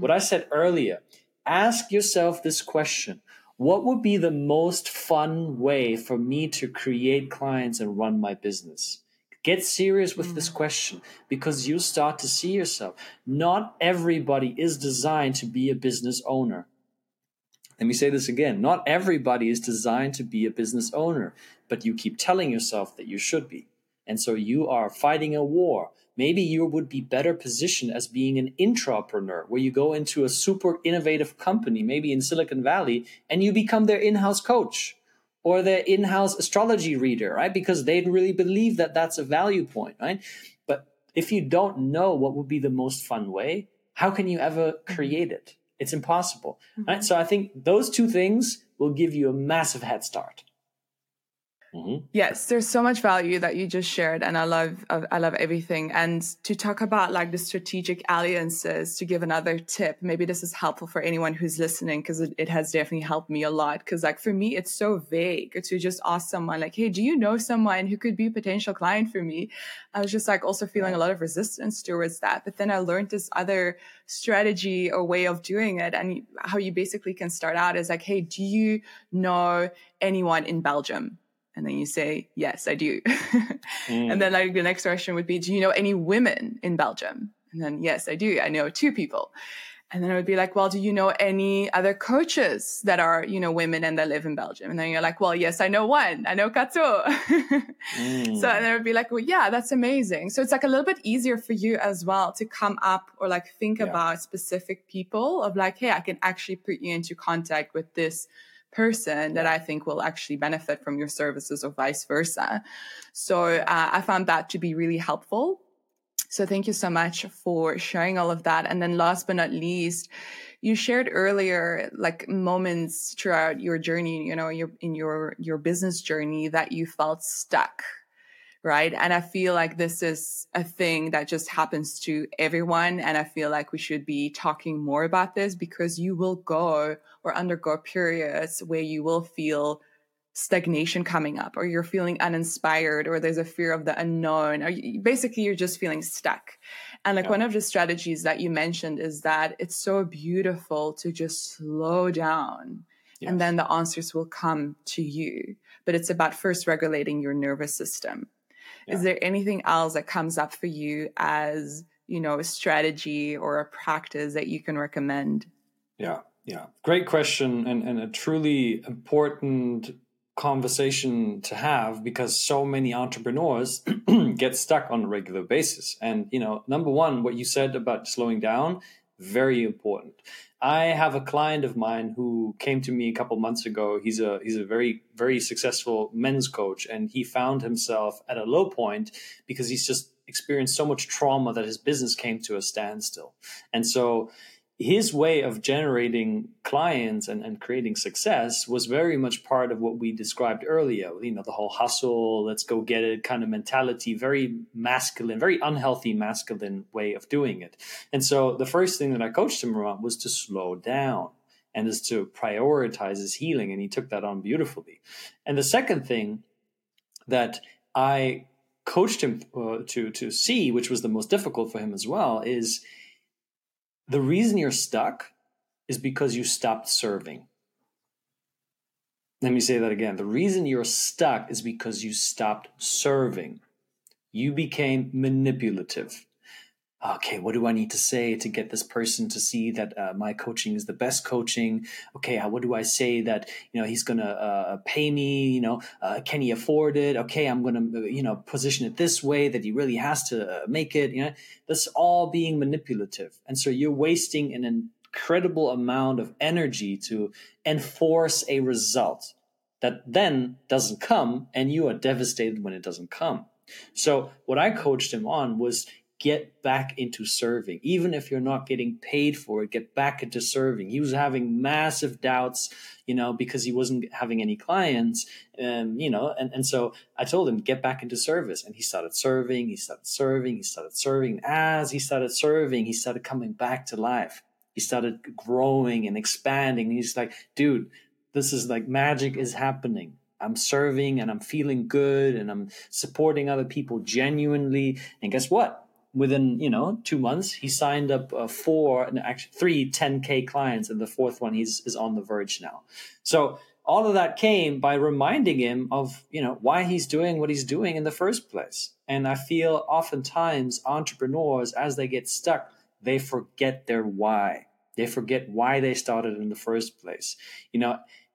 what I said earlier, ask yourself this question. What would be the most fun way for me to create clients and run my business? Get serious with this question, because you start to see yourself. Not everybody is designed to be a business owner. Let me say this again. Not everybody is designed to be a business owner, but you keep telling yourself that you should be. And so you are fighting a war. Maybe you would be better positioned as being an intrapreneur, where you go into a super innovative company, maybe in Silicon Valley, and you become their in-house coach or their in-house astrology reader, right? Because they really believe that that's a value point, right? But if you don't know what would be the most fun way, how can you ever create it? It's impossible, right? So I think those two things will give you a massive head start. Yes, there's so much value that you just shared, and I love everything. And to talk about like the strategic alliances, to give another tip, maybe this is helpful for anyone who's listening, because it has definitely helped me a lot. Because like for me, it's so vague to just ask someone like, hey, do you know someone who could be a potential client for me? I was just like also feeling a lot of resistance towards that. But then I learned this other strategy or way of doing it, and how you basically can start out is like, hey, do you know anyone in Belgium? And then you say, yes, I do. And then like the next question would be, do you know any women in Belgium? And then, yes, I do. I know 2 people. And then I would be like, well, do you know any other coaches that are, you know, women and that live in Belgium? And then you're like, well, yes, I know one. I know Kato. So and I would be like, well, yeah, that's amazing. So it's like a little bit easier for you as well to come up or like think about specific people of like, hey, I can actually put you into contact with this person that I think will actually benefit from your services or vice versa. So I found that to be really helpful. So thank you so much for sharing all of that. And then last but not least, you shared earlier like moments throughout your journey, you know, in your business journey that you felt stuck, right? And I feel like this is a thing that just happens to everyone. And I feel like we should be talking more about this, because you will go or undergo periods where you will feel stagnation coming up, or you're feeling uninspired, or there's a fear of the unknown, or basically you're just feeling stuck. And like one of the strategies that you mentioned is that it's so beautiful to just slow down and then the answers will come to you. But it's about first regulating your nervous system. Is there anything else that comes up for you as, you know, a strategy or a practice that you can recommend? Yeah, great question, and a truly important conversation to have, because so many entrepreneurs get stuck on a regular basis. And, you know, number one, what you said about slowing down, very important. I have a client of mine who came to me a couple months ago. He's a very, very successful men's coach, and he found himself at a low point because he's just experienced so much trauma that his business came to a standstill. And so his way of generating clients and creating success was very much part of what we described earlier, you know, the whole hustle, let's go get it kind of mentality, very masculine, very unhealthy masculine way of doing it. And so the first thing that I coached him around was to slow down and is to prioritize his healing. And he took that on beautifully. And the second thing that I coached him to see, which was the most difficult for him as well, is the reason you're stuck is because you stopped serving. Let me say that again. The reason you're stuck is because you stopped serving. You became manipulative. Okay, what do I need to say to get this person to see that my coaching is the best coaching? Okay, what do I say that, you know, he's going to pay me? You know, can he afford it? Okay, I'm going to, you know, position it this way that he really has to make it. You know, that's all being manipulative. And so you're wasting an incredible amount of energy to enforce a result that then doesn't come, and you are devastated when it doesn't come. So what I coached him on was get back into serving. Even if you're not getting paid for it, get back into serving. He was having massive doubts, because he wasn't having any clients. And so I told him, get back into service. And he started serving, And as he started serving, he started coming back to life. He started growing and expanding. And he's like, dude, this is like magic is happening. I'm serving and I'm feeling good and I'm supporting other people genuinely. And guess what? Within, 2 months, he signed up 3 10K clients. And the fourth one is on the verge now. So all of that came by reminding him of, why he's doing what he's doing in the first place. And I feel oftentimes entrepreneurs, as they get stuck, they forget their why. They forget why they started in the first place.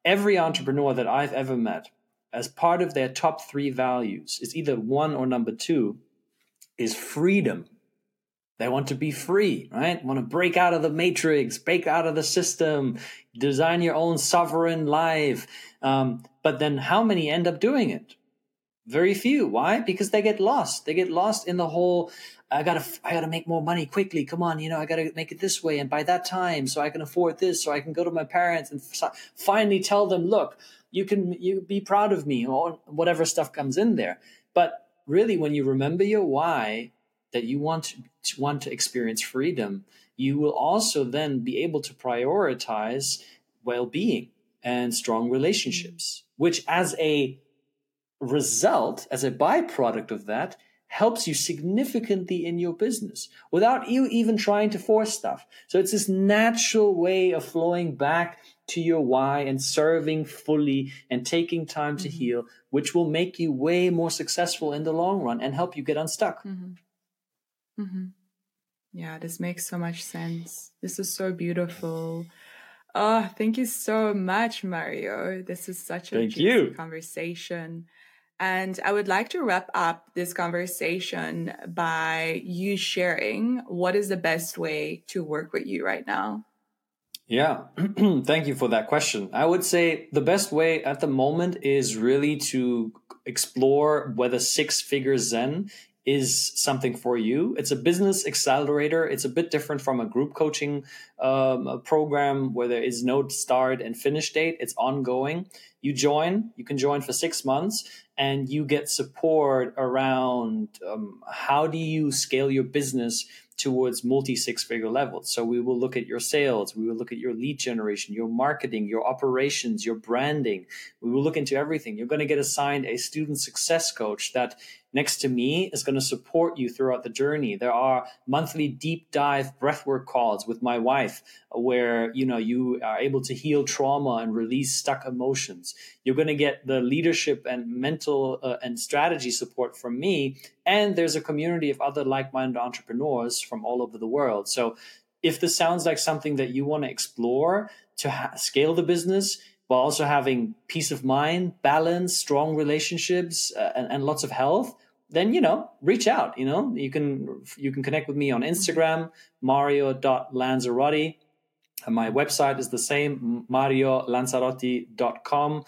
Every entrepreneur that I've ever met, as part of their top 3 values, is either 1 or number 2, is freedom. They want to be free, right? Want to break out of the matrix, break out of the system, design your own sovereign life. But then how many end up doing it? Very few. Why? Because they get lost. They get lost in the whole, I gotta make more money quickly. Come on, I gotta make it this way. And by that time, so I can afford this, so I can go to my parents and finally tell them, look, you be proud of me, or whatever stuff comes in there. But really, when you remember your why, that you want to experience freedom, you will also then be able to prioritize well-being and strong relationships, which as a result, as a byproduct of that, helps you significantly in your business without you even trying to force stuff. So it's this natural way of flowing back to your why and serving fully and taking time to heal, which will make you way more successful in the long run and help you get unstuck. Mm-hmm. Mm-hmm. Yeah, this makes so much sense. This is so beautiful. Oh, thank you so much, Mario. This is such a juicy conversation. And I would like to wrap up this conversation by you sharing what is the best way to work with you right now. Yeah, thank you for that question. I would say the best way at the moment is really to explore whether Six Figure Zen is something for you. It's a business accelerator. It's a bit different from a group coaching program where there is no start and finish date. It's ongoing. You can join for 6 months and you get support around how do you scale your business towards multi-six-figure levels. So we will look at your sales, we will look at your lead generation, your marketing, your operations, your branding. We will look into everything. You're going to get assigned a student success coach that next to me is going to support you throughout the journey. There are monthly deep dive breathwork calls with my wife where, you are able to heal trauma and release stuck emotions. You're going to get the leadership and mental and strategy support from me. And there's a community of other like-minded entrepreneurs from all over the world. So if this sounds like something that you want to explore to scale the business while also having peace of mind, balance, strong relationships, and lots of health, then, reach out. You can connect with me on Instagram, mario.lanzarotti. My website is the same, MarioLanzarotti.com.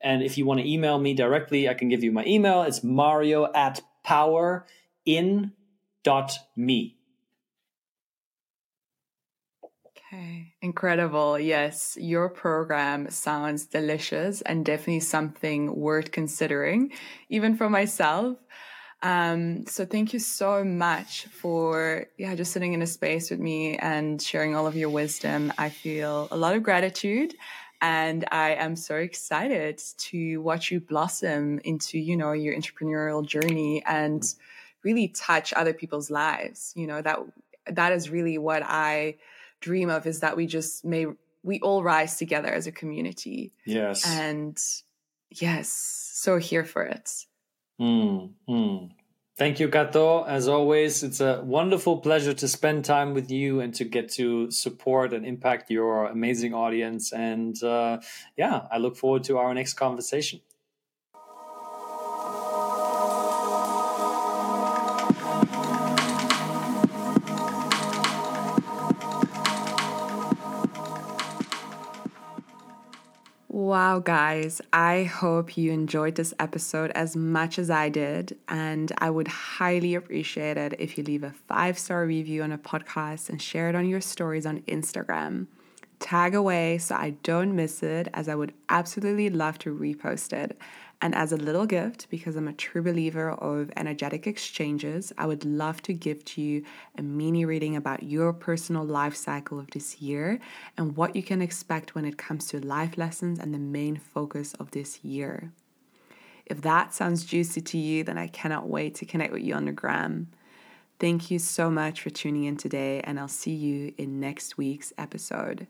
And if you want to email me directly, I can give you my email. It's mario@powerin.me. Okay, incredible. Yes, your program sounds delicious and definitely something worth considering, even for myself. So thank you so much for, just sitting in a space with me and sharing all of your wisdom. I feel a lot of gratitude and I am so excited to watch you blossom into, your entrepreneurial journey and really touch other people's lives. That is really what I dream of, is that we all rise together as a community. Yes. And yes, so here for it. Thank you, Kato. As always, it's a wonderful pleasure to spend time with you and to get to support and impact your amazing audience. And I look forward to our next conversation. Wow, guys, I hope you enjoyed this episode as much as I did, and I would highly appreciate it if you leave a 5-star review on a podcast and share it on your stories on Instagram. Tag away so I don't miss it, as I would absolutely love to repost it. And as a little gift, because I'm a true believer of energetic exchanges, I would love to give to you a mini reading about your personal life cycle of this year and what you can expect when it comes to life lessons and the main focus of this year. If that sounds juicy to you, then I cannot wait to connect with you on the gram. Thank you so much for tuning in today, and I'll see you in next week's episode.